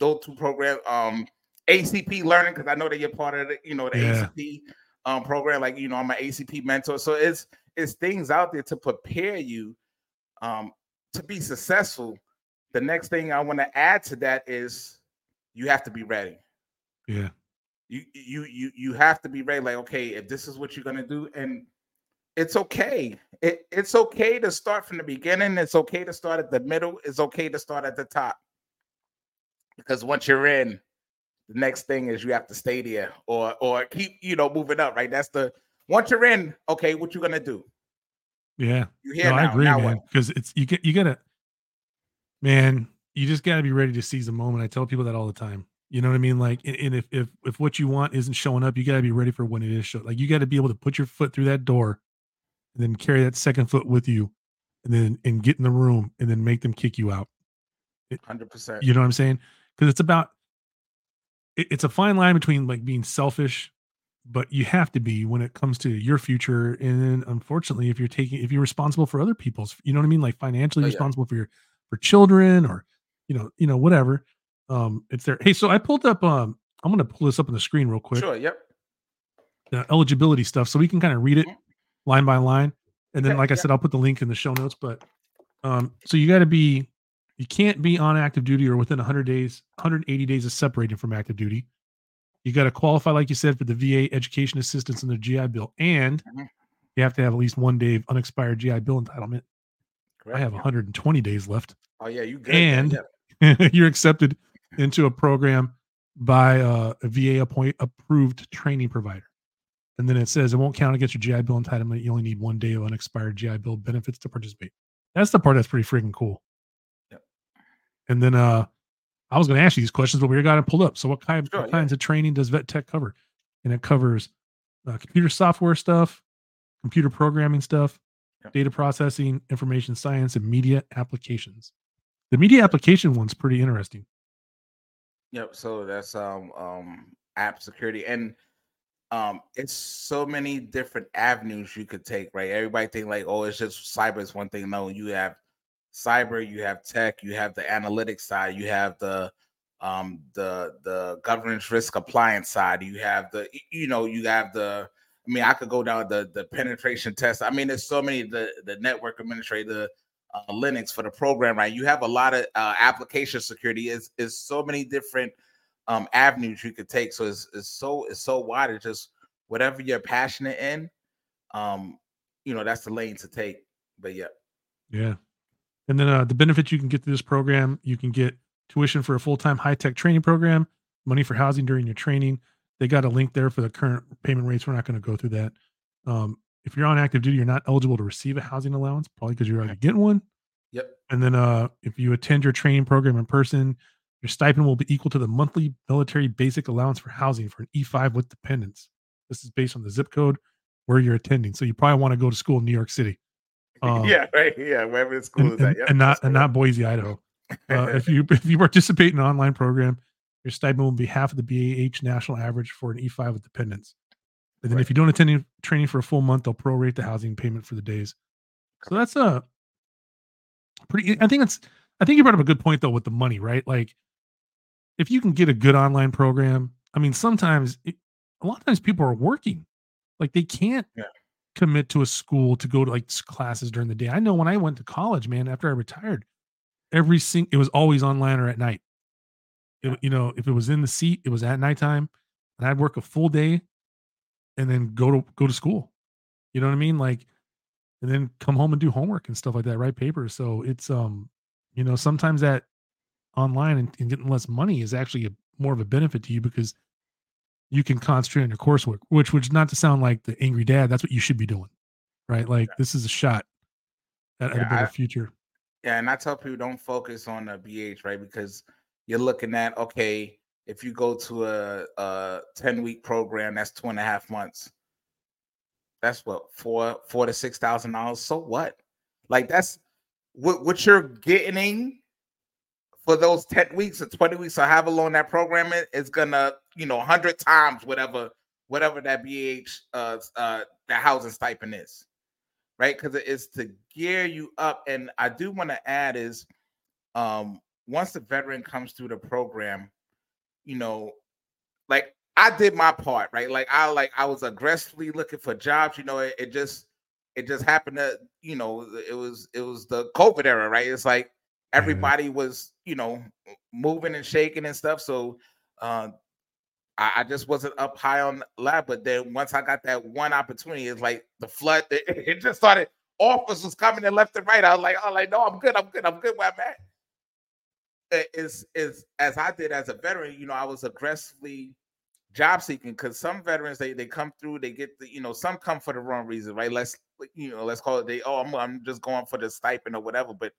those two programs. Um, A C P Learning, because I know that you're part of the, you know, the yeah. A C P um, program. Like, you know, I'm an A C P mentor, so it's it's things out there to prepare you um, to be successful. The next thing I want to add to that is you have to be ready. Yeah. You you you you have to be ready. Like, okay, if this is what you're gonna do, and it's okay. It it's okay to start from the beginning. It's okay to start at the middle. It's okay to start at the top. Because once you're in, the next thing is you have to stay there or or keep, you know, moving up. Right. That's the once you're in. Okay, what you gonna do? Yeah, you here no, now? I agree, now man. Because it's you get you gotta, man. You just gotta be ready to seize the moment. I tell people that all the time. You know what I mean? Like, and if, if, if what you want isn't showing up, you gotta be ready for when it is show. Like, you gotta be able to put your foot through that door and then carry that second foot with you and then, and get in the room and then make them kick you out. one hundred percent. You know what I'm saying? Cause it's about, it, it's a fine line between like being selfish, but you have to be when it comes to your future. And then unfortunately, if you're taking, if you're responsible for other people's, you know what I mean? Like financially oh, yeah. responsible for your, for children or, you know, you know, whatever. Um, it's there. Hey, so I pulled up, um, I'm going to pull this up on the screen real quick. Sure. Yep. The eligibility stuff. So we can kind of read it line by line. And then, okay, like yep. I said, I'll put the link in the show notes, but, um, so you got to be, you can't be on active duty or within one hundred days, one hundred eighty days of separating from active duty. You got to qualify, like you said, for the V A education assistance and the G I Bill. And mm-hmm. you have to have at least one day of unexpired G I Bill entitlement. Correct. I have yeah. one hundred twenty days left. Oh yeah. You good. And yeah, yeah. you're accepted into a program by uh, a V A appoint, approved training provider. And then it says it won't count against your G I Bill entitlement. You only need one day of unexpired G I Bill benefits to participate. That's the part that's pretty freaking cool. Yep. And then uh, I was going to ask you these questions, but we got it pulled up. So what kind, sure, what yeah. kinds of training does Vet Tech cover? And it covers uh, computer software stuff, computer programming stuff, yep. data processing, information science, and media applications. The media application one's pretty interesting. Yep. So that's um, um, app security. And um, it's so many different avenues you could take, right? Everybody think like, oh, it's just cyber is one thing. No, you have cyber, you have tech, you have the analytics side, you have the um, the the governance risk compliance side, you have the, you know, you have the, I mean, I could go down the the penetration test. I mean, there's so many, the, the network administrator, Uh, Linux for the program, right? You have a lot of uh, application security. Is is so many different um, avenues you could take. So it's, it's so it's so wide. It's just whatever you're passionate in, um, you know, that's the lane to take. But yeah, yeah. And then uh, the benefits you can get through this program, you can get tuition for a full-time high-tech training program, money for housing during your training. They got a link there for the current payment rates. We're not going to go through that. Um, If you're on active duty, you're not eligible to receive a housing allowance, probably because you're already getting one. Yep. And then uh, if you attend your training program in person, your stipend will be equal to the monthly military basic allowance for housing for an E five with dependents. This is based on the zip code where you're attending. So you probably want to go to school in New York City. Um, yeah, right. Yeah, wherever the school and, is at. Yep, and, not, and not Boise, Idaho. Uh, if you if you participate in an online program, your stipend will be half of the B A H national average for an E five with dependents. And then right. if you don't attend any training for a full month, they'll prorate the housing payment for the days. So that's a pretty, I think that's, I think you brought up a good point though, with the money, right? Like if you can get a good online program, I mean, sometimes it, a lot of times people are working, like they can't yeah. commit to a school to go to like classes during the day. I know when I went to college, man, after I retired, every single, it was always online or at night. It, yeah. You know, if it was in the seat, it was at nighttime and I'd work a full day. And then go to go to school, you know what I mean? Like, and then come home and do homework and stuff like that, write papers. So it's, um, you know, sometimes that online and, and getting less money is actually a, more of a benefit to you because you can concentrate on your coursework. Which, which not to sound like the angry dad, that's what you should be doing, right? Like yeah. this is a shot at, yeah, at a better I, future. Yeah, and I tell people don't focus on the B H, right? Because you're looking at okay. If you go to a, a ten-week program, that's two and a half months. That's what four, four to six thousand dollars. So what? Like that's what, what you're getting for those ten weeks or twenty weeks or however long that program is. It's gonna, you know, a hundred times whatever whatever that B H uh, uh the housing stipend is, right? Because it's to gear you up. And I do want to add is, um, once the veteran comes through the program. You know, like I did my part, right? Like I like I was aggressively looking for jobs. You know, it, it just it just happened to, you know, it was it was the COVID era, right? It's like everybody was, you know, moving and shaking and stuff. So uh, I, I just wasn't up high on lab. But then once I got that one opportunity, it's like the flood. It, it just started. Offers was coming in left and right. I was like, oh, like no, I'm good. I'm good. I'm good where I'm at. Is is as I did as a veteran, you know, I was aggressively job seeking because some veterans they they come through, they get the, you know, some come for the wrong reason, right? Let's you know, let's call it they oh I'm I'm just going for the stipend or whatever, but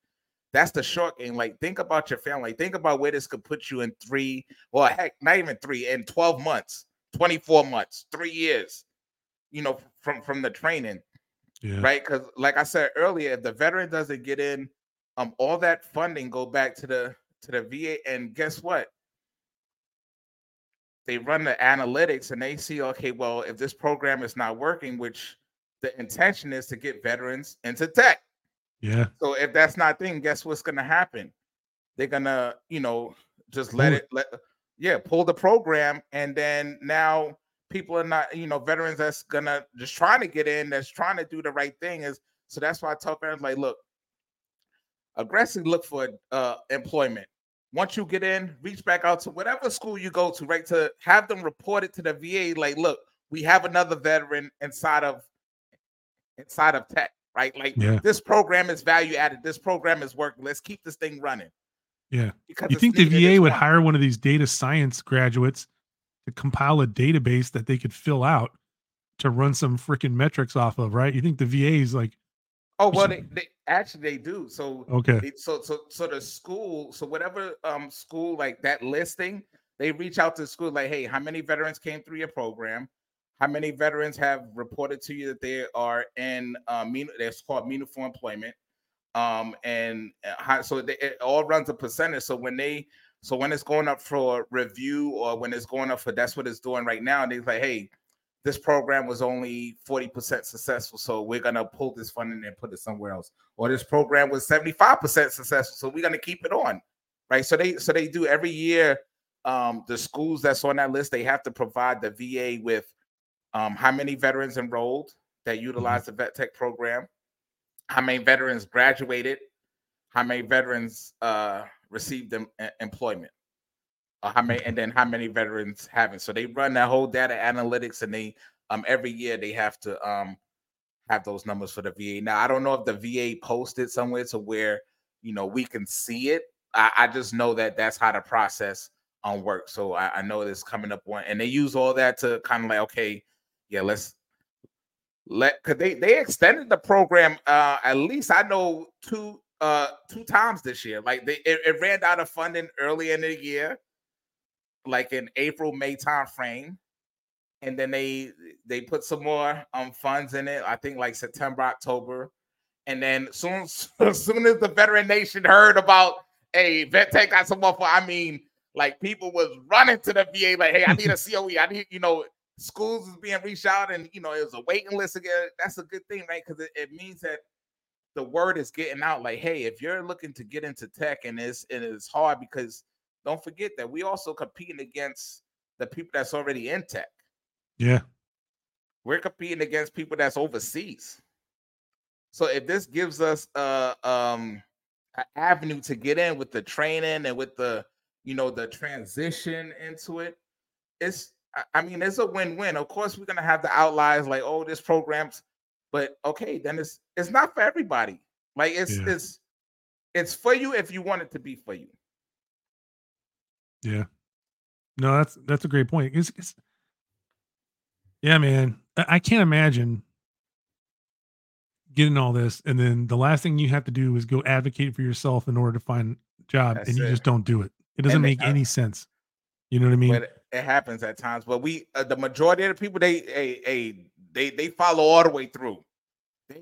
that's the short game. Like think about your family, think about where this could put you in three, well heck, not even three, in twelve months, twenty-four months, three years, you know, from from the training, yeah. right? Because like I said earlier, if the veteran doesn't get in, um, all that funding go back to the to the V A, and guess what? They run the analytics and they see, okay, well, if this program is not working, which the intention is to get veterans into tech. Yeah. So if that's not a thing, guess what's going to happen? They're going to, you know, just let it, let, yeah, pull the program. And then now people are not, you know, veterans that's going to just trying to get in, that's trying to do the right thing. Is so that's why I tell parents, like, look, aggressively look for uh, employment. Once you get in, reach back out to whatever school you go to, right? To have them report it to the V A, like, look, we have another veteran inside of inside of tech, right? Like yeah. this program is value added. This program is working. Let's keep this thing running. Yeah. Because you think the V A would hire one of these data science graduates to compile a database that they could fill out to run some freaking metrics off of, right? You think the V A is like, oh well, they, they actually they do. So okay, they, so so so the school, so whatever um school like that listing, they reach out to the school like, hey, how many veterans came through your program? How many veterans have reported to you that they are in uh, mean? That's called meaningful employment. Um, and how, so they, it all runs a percentage. So when they, so when it's going up for review or when it's going up for, that's what it's doing right now. And they're like, hey, this program was only forty percent successful, so we're gonna pull this funding and put it somewhere else. Or this program was seventy-five percent successful, so we're gonna keep it on, right? So they, so they do every year. Um, the schools that's on that list, they have to provide the V A with um, how many veterans enrolled that utilize the VET TEC program, how many veterans graduated, how many veterans uh, received em- employment, uh, how many, and then how many veterans haven't. So they run that whole data analytics, and they um, every year they have to um, have those numbers for the V A. Now, I don't know if the V A posted somewhere to where, you know, we can see it. I, I just know that that's how the process on work. So I, I know this coming up one, and they use all that to kind of like, okay, yeah, let's let, cause they, they extended the program uh at least I know two uh two times this year. Like they it, it ran out of funding early in the year, like in April, May time frame. And then they they put some more um funds in it, I think like September, October. And then soon as soon as the veteran nation heard about, hey, Vet Tech got some more for, I mean, like people was running to the V A, like, hey, I need a C O E. I need, you know, schools is being reached out, and you know, it was a waiting list again. That's a good thing, right? Because it, it means that the word is getting out. Like, hey, if you're looking to get into tech, and it's and it's hard because don't forget that we also competing against the people that's already in tech. Yeah, we're competing against people that's overseas. So if this gives us a um an avenue to get in with the training and with the, you know, the transition into it, it's, I mean, it's a win-win. Of course, we're going to have the outliers like, oh, this program's, but okay, then it's, it's not for everybody. Like it's, yeah. it's, it's for you if you want it to be for you. Yeah. No, that's, that's a great point. It's, it's, yeah, man, I can't imagine getting all this, and then the last thing you have to do is go advocate for yourself in order to find a job. That's and you it. Just don't do it. It doesn't they, make any sense. You know what I mean? But it happens at times. But we, uh, the majority of the people, they, they, they, they, they follow all the way through.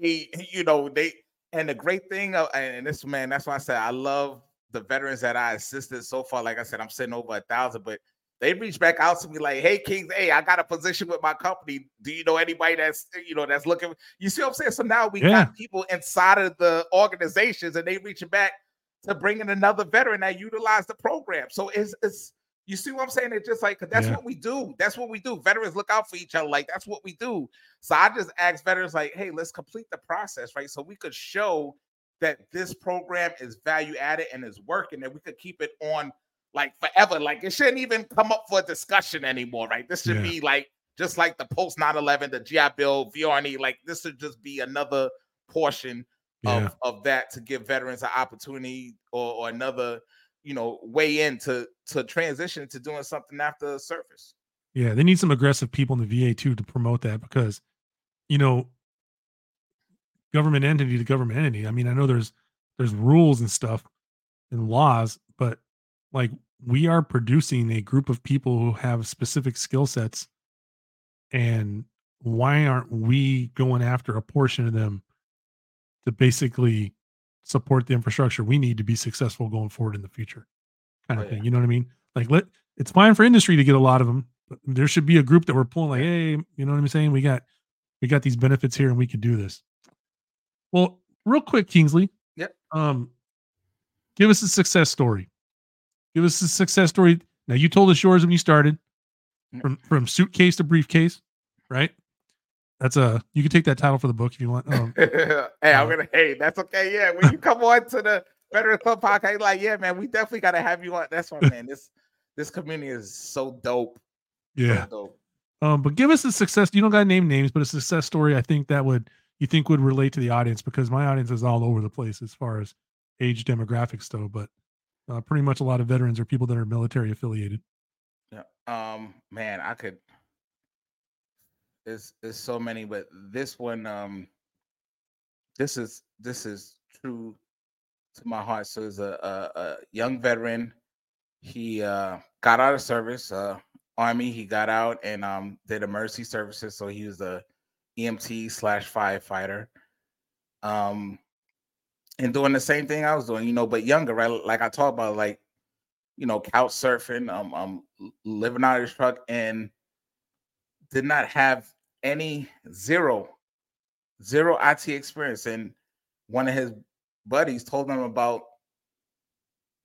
They, you know, they, and the great thing, uh, and this man, that's why I said I love the veterans that I assisted so far. Like I said, I'm sitting over a thousand, but they reached back out to me like, hey, Kings, hey, I got a position with my company. Do you know anybody that's, you know, that's looking? You see what I'm saying? So now we yeah. got people inside of the organizations, and they reaching back to bring in another veteran that utilized the program. So it's, it's, you see what I'm saying? It's just like, that's yeah. what we do. That's what we do. Veterans look out for each other. Like, that's what we do. So I just asked veterans like, hey, let's complete the process, right? So we could show that this program is value added and is working, and we could keep it on like forever. Like it shouldn't even come up for discussion anymore, right? This should yeah. be like, just like the post nine eleven, the G I Bill, V R N E, like this should just be another portion yeah. of, of that to give veterans an opportunity or, or another, you know, way in to, to transition to doing something after service. Yeah, they need some aggressive people in the V A too to promote that, because, you know, government entity to government entity. I mean, I know there's there's rules and stuff and laws, but like we are producing a group of people who have specific skill sets, and why aren't we going after a portion of them to basically support the infrastructure we need to be successful going forward in the future kind of oh, yeah. thing. You know what I mean? Like let, it's fine for industry to get a lot of them, but there should be a group that we're pulling like, hey, you know what I'm saying? We got, we got these benefits here and we could do this. Well, real quick, Kingsley. Yep. Um, give us a success story. Give us a success story. Now you told us yours when you started from, from suitcase to briefcase, right? That's a, you can take that title for the book if you want. Um, hey, I'm gonna. Hey, that's okay. Yeah, when you come on to the Veterans Club podcast, you're like, yeah, man, we definitely gotta have you on. That's why, man. This this community is so dope. Yeah. So dope. Um, but give us a success. You don't gotta name names, but a success story. I think that would you think would relate to the audience, because my audience is all over the place as far as age demographics, though. But uh, pretty much a lot of veterans are people that are military affiliated. Yeah. Um. Man, I could. It's it's so many, but this one, um, this is this is true to my heart. So it's a, a, a young veteran. He uh, got out of service, uh, Army. He got out and um, did emergency services. So he was a E M T slash firefighter. Um, and doing the same thing I was doing, you know, but younger, right? Like I talked about, like, you know, couch surfing, um, um, living out of his truck, and did not have any zero, zero I T experience. And one of his buddies told him about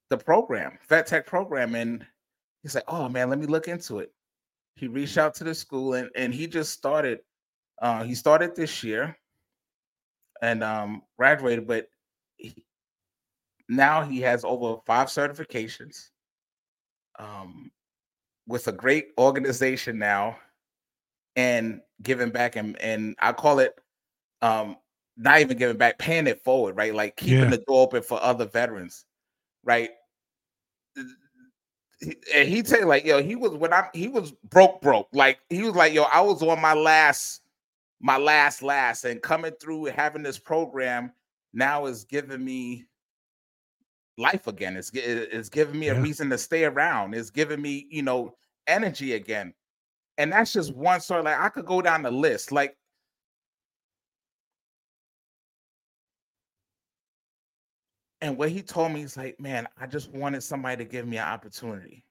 the program, VET TEC program. And he's like, oh man, let me look into it. He reached out to the school, and, and he just started, uh, he started this year and um, graduated, but he, now he has over five certifications um, with a great organization now, and giving back, and, and I call it um, not even giving back, paying it forward, right? Like keeping yeah. the door open for other veterans, right? And he'd say, like, yo, he was when I he was broke, broke. Like he was like, yo, I was on my last, my last, last, and coming through having this program now is giving me life again. It's it's giving me yeah. a reason to stay around. It's giving me, you know, energy again. And that's just one story. Like I could go down the list. Like and what he told me, he's like, man, I just wanted somebody to give me an opportunity.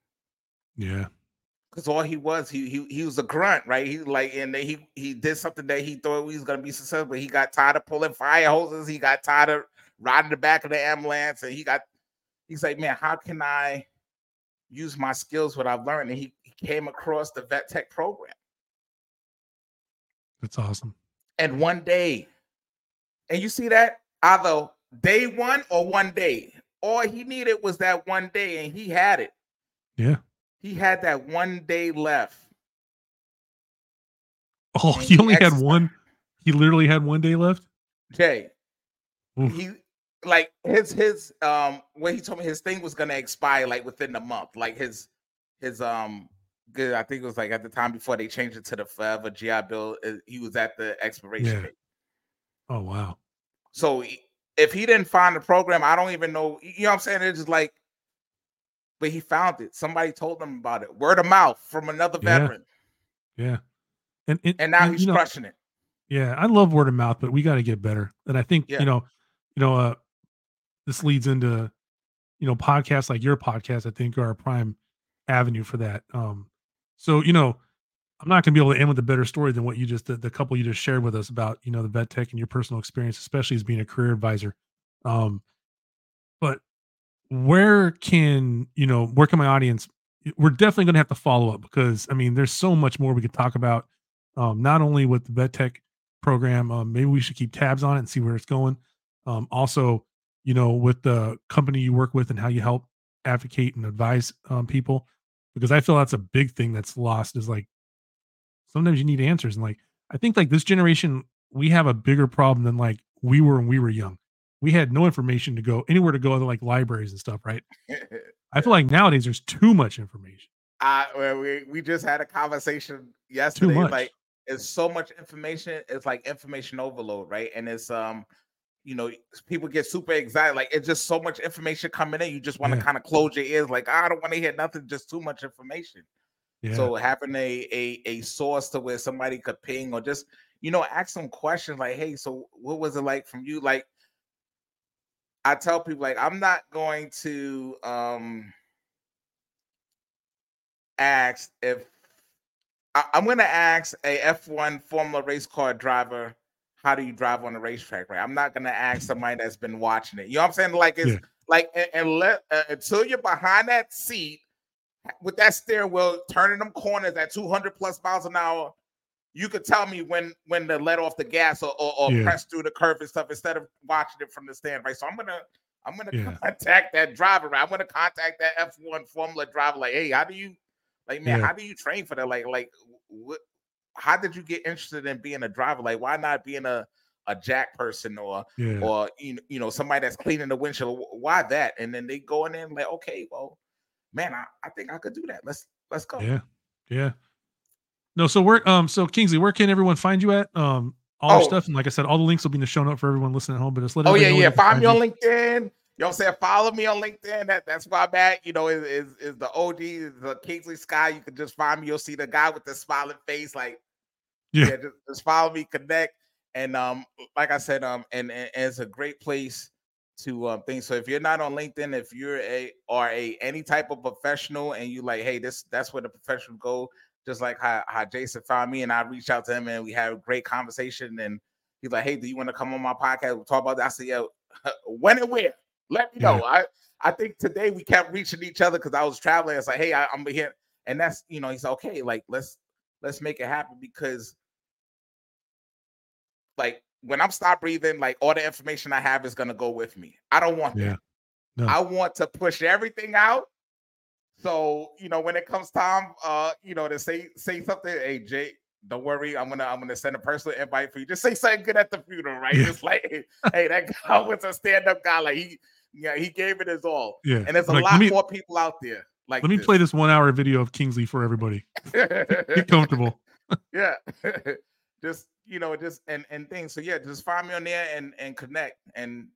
Yeah. Because all he was, he he he was a grunt, right? He like and he he did something that he thought he was gonna be successful, but he got tired of pulling fire hoses, he got tired of riding the back of the ambulance, and he got he's like, man, how can I use my skills, what I've learned? And he, he came across the VET TEC program. That's awesome. And one day, and you see that either day one or one day, all he needed was that one day, and he had it. Yeah. He had that one day left. Oh, he, he only ex- had one. He literally had one day left. Okay. Oof. He, Like his his um when he told me his thing was gonna expire like within the month, like his his um good I think it was like at the time before they changed it to the Forever G I Bill, he was at the expiration yeah. date. Oh wow! So if he didn't find the program, I don't even know. You know what I'm saying? It's just like, but he found it. Somebody told him about it. Word of mouth from another yeah. veteran. Yeah, and it, and now and, he's crushing know, it. Yeah, I love word of mouth, but we got to get better. And I think yeah. you know, you know uh. This leads into, you know, podcasts like your podcast, I think, are a prime avenue for that. Um, so, you know, I'm not going to be able to end with a better story than what you just, the, the couple you just shared with us about, you know, the VET TEC and your personal experience, especially as being a career advisor. Um, but where can, you know, where can my audience, we're definitely going to have to follow up because, I mean, there's so much more we could talk about, um, not only with the VET TEC program, um, maybe we should keep tabs on it and see where it's going. Um, also, you know, with the company you work with and how you help advocate and advise um, people, because I feel that's a big thing that's lost is like, sometimes you need answers. And like, I think like this generation, we have a bigger problem than like we were when we were young. We had no information to go anywhere to go other like libraries and stuff. Right. I feel like nowadays there's too much information. Uh, well, we, we just had a conversation yesterday. Like it's so much information. It's like information overload. Right. And it's, um, you know, people get super excited. Like it's just so much information coming in. You just want to yeah. kind of close your ears. Like, I don't want to hear nothing. Just too much information. Yeah. So having a, a, a source to where somebody could ping or just, you know, ask some questions like, hey, so what was it like from you? Like I tell people, like, I'm not going to um, ask if I, I'm going to ask a F one Formula race car driver, how do you drive on the racetrack, right? I'm not going to ask somebody that's been watching it. You know what I'm saying? Like, it's yeah. like, and, and let, uh, until you're behind that seat with that steering wheel, turning them corners at two hundred plus miles an hour, you could tell me when, when to let off the gas or, or, or yeah. press through the curve and stuff instead of watching it from the stand, right? So I'm going to, I'm going to yeah. contact that driver, right? I'm going to contact that F one Formula driver. Like, hey, how do you, like, man, yeah. how do you train for that? Like, like what, how did you get interested in being a driver? Like, why not being a, a jack person or, yeah. or, you know, you know, somebody that's cleaning the windshield? Why that? And then they go in there and like, okay, well, man, I, I think I could do that. Let's, let's go. Yeah. Yeah. No, so where um so Kingsley, where can everyone find you at? Um all oh. your stuff. And like I said, all the links will be in the show note for everyone listening at home. But just let oh yeah, know yeah. Find me on you. LinkedIn. You know what I'm saying? Follow me on LinkedIn. That, that's why I'm at. You know, is is is the O G, is the Kingsley Scott. You can just find me. You'll see the guy with the smiling face, like yeah, yeah just, just follow me, connect. And um, like I said, um, and, and, and it's a great place to um things. So if you're not on LinkedIn, if you're a or a any type of professional and you like, hey, this that's where the professional go. Just like how, how Jason found me, and I reached out to him, and we had a great conversation. And he's like, "Hey, do you want to come on my podcast? We'll talk about that." I said, "Yeah, when and where? Let me know." Yeah. I I think today we kept reaching each other because I was traveling. It's like, "Hey, I, I'm here," and that's you know, he's like, okay. Like let's let's make it happen because, like, when I'm stop breathing, like all the information I have is gonna go with me. I don't want yeah. that. No. I want to push everything out. So, you know, when it comes time, uh, you know, to say say something, hey, Jay, don't worry, I'm gonna I'm gonna send a personal invite for you. Just say something good at the funeral, right? Yeah. Just like, hey, hey, that guy was a stand-up guy. Like he, yeah, he gave it his all. Yeah. And there's a like, lot me, more people out there. Like, let me this. play this one-hour video of Kingsley for everybody. Get comfortable. yeah. just you know, just and and things. So yeah, just find me on there and and connect. And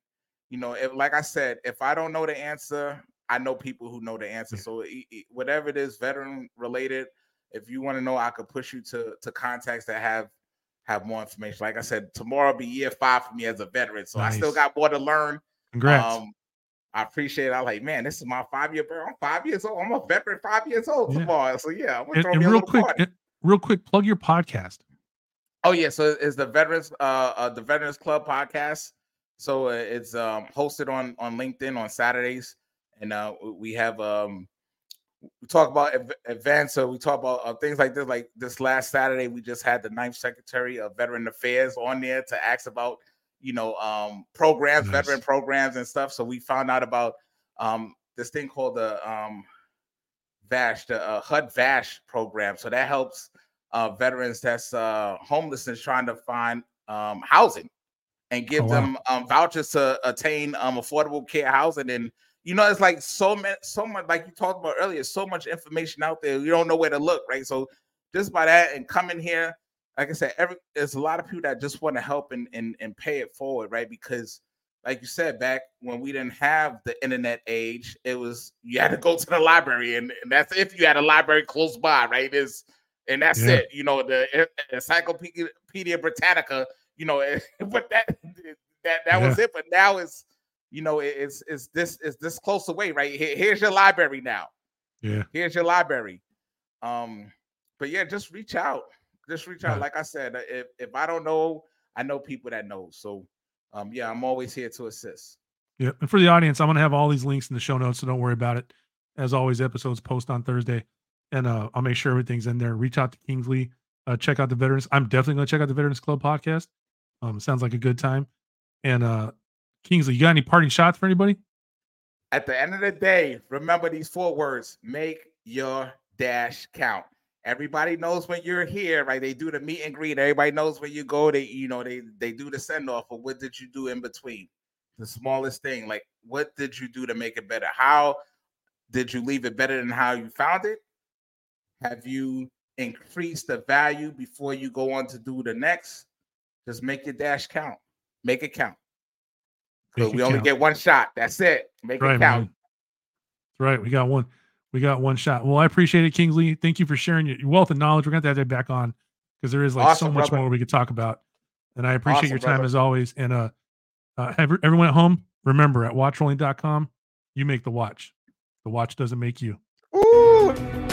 you know, if, like I said, if I don't know the answer, I know people who know the answer. So whatever it is, veteran related, if you want to know, I could push you to, to contacts that have, have more information. Like I said, tomorrow will be year five for me as a veteran. So nice. I still got more to learn. Congrats. Um, I appreciate it. I'm like, man, this is my five-year birth. I'm five years old. I'm a veteran, five years old yeah. tomorrow. So yeah. I'm gonna and, throw and me real a quick, and real quick, plug your podcast. Oh yeah. So it's the Veterans, uh, uh the Veterans Club podcast. So it's um, hosted on, on LinkedIn on Saturdays. And uh, we have um, we talk about ev- events, so we talk about uh, things like this. Like this last Saturday, we just had the ninth Secretary of Veteran Affairs on there to ask about, you know, um, programs, nice. veteran programs and stuff. So we found out about um, this thing called the um, VASH, the uh, H U D VASH program. So that helps uh, veterans that's uh, homeless and trying to find um, housing and give oh, wow. them um, vouchers to attain um, affordable care housing. And you know, it's like so much, so much, like you talked about earlier, so much information out there. You don't know where to look, right? So just by that and coming here, like I said, every, there's a lot of people that just want to help and, and, and pay it forward, right? Because like you said, back when we didn't have the internet age, it was, you had to go to the library and, and that's if you had a library close by, right? It's, and that's yeah. it, you know, the Encyclopedia Britannica, you know, but that, that, that yeah. was it. But now it's, you know, it's it's this it's this close away, right? Here, here's your library now. Yeah, here's your library. Um, but yeah, just reach out. Just reach out. Yeah. Like I said, if if I don't know, I know people that know. So, um, yeah, I'm always here to assist. Yeah, and for the audience, I'm gonna have all these links in the show notes, so don't worry about it. As always, episodes post on Thursday, and uh, I'll make sure everything's in there. Reach out to Kingsley. Uh, check out the veterans. I'm definitely gonna check out the Veterans Club podcast. Um, sounds like a good time, and uh. Kingsley, you got any parting shots for anybody? At the end of the day, remember these four words: make your dash count. Everybody knows when you're here, right? They do the meet and greet. Everybody knows when you go. They, you know, they they do the send off. But what did you do in between? The smallest thing, like what did you do to make it better? How did you leave it better than how you found it? Have you increased the value before you go on to do the next? Just make your dash count. Make it count. So we only count. Get one shot. That's it. Make right, it count. Man. Right. We got one. We got one shot. Well, I appreciate it, Kingsley. Thank you for sharing your wealth and knowledge. We're going to have to have that back on because there is like awesome, so much brother. more we could talk about. And I appreciate awesome, your time brother. as always. And uh, uh, everyone at home, remember at watch rolling dot com, you make the watch. The watch doesn't make you. Ooh.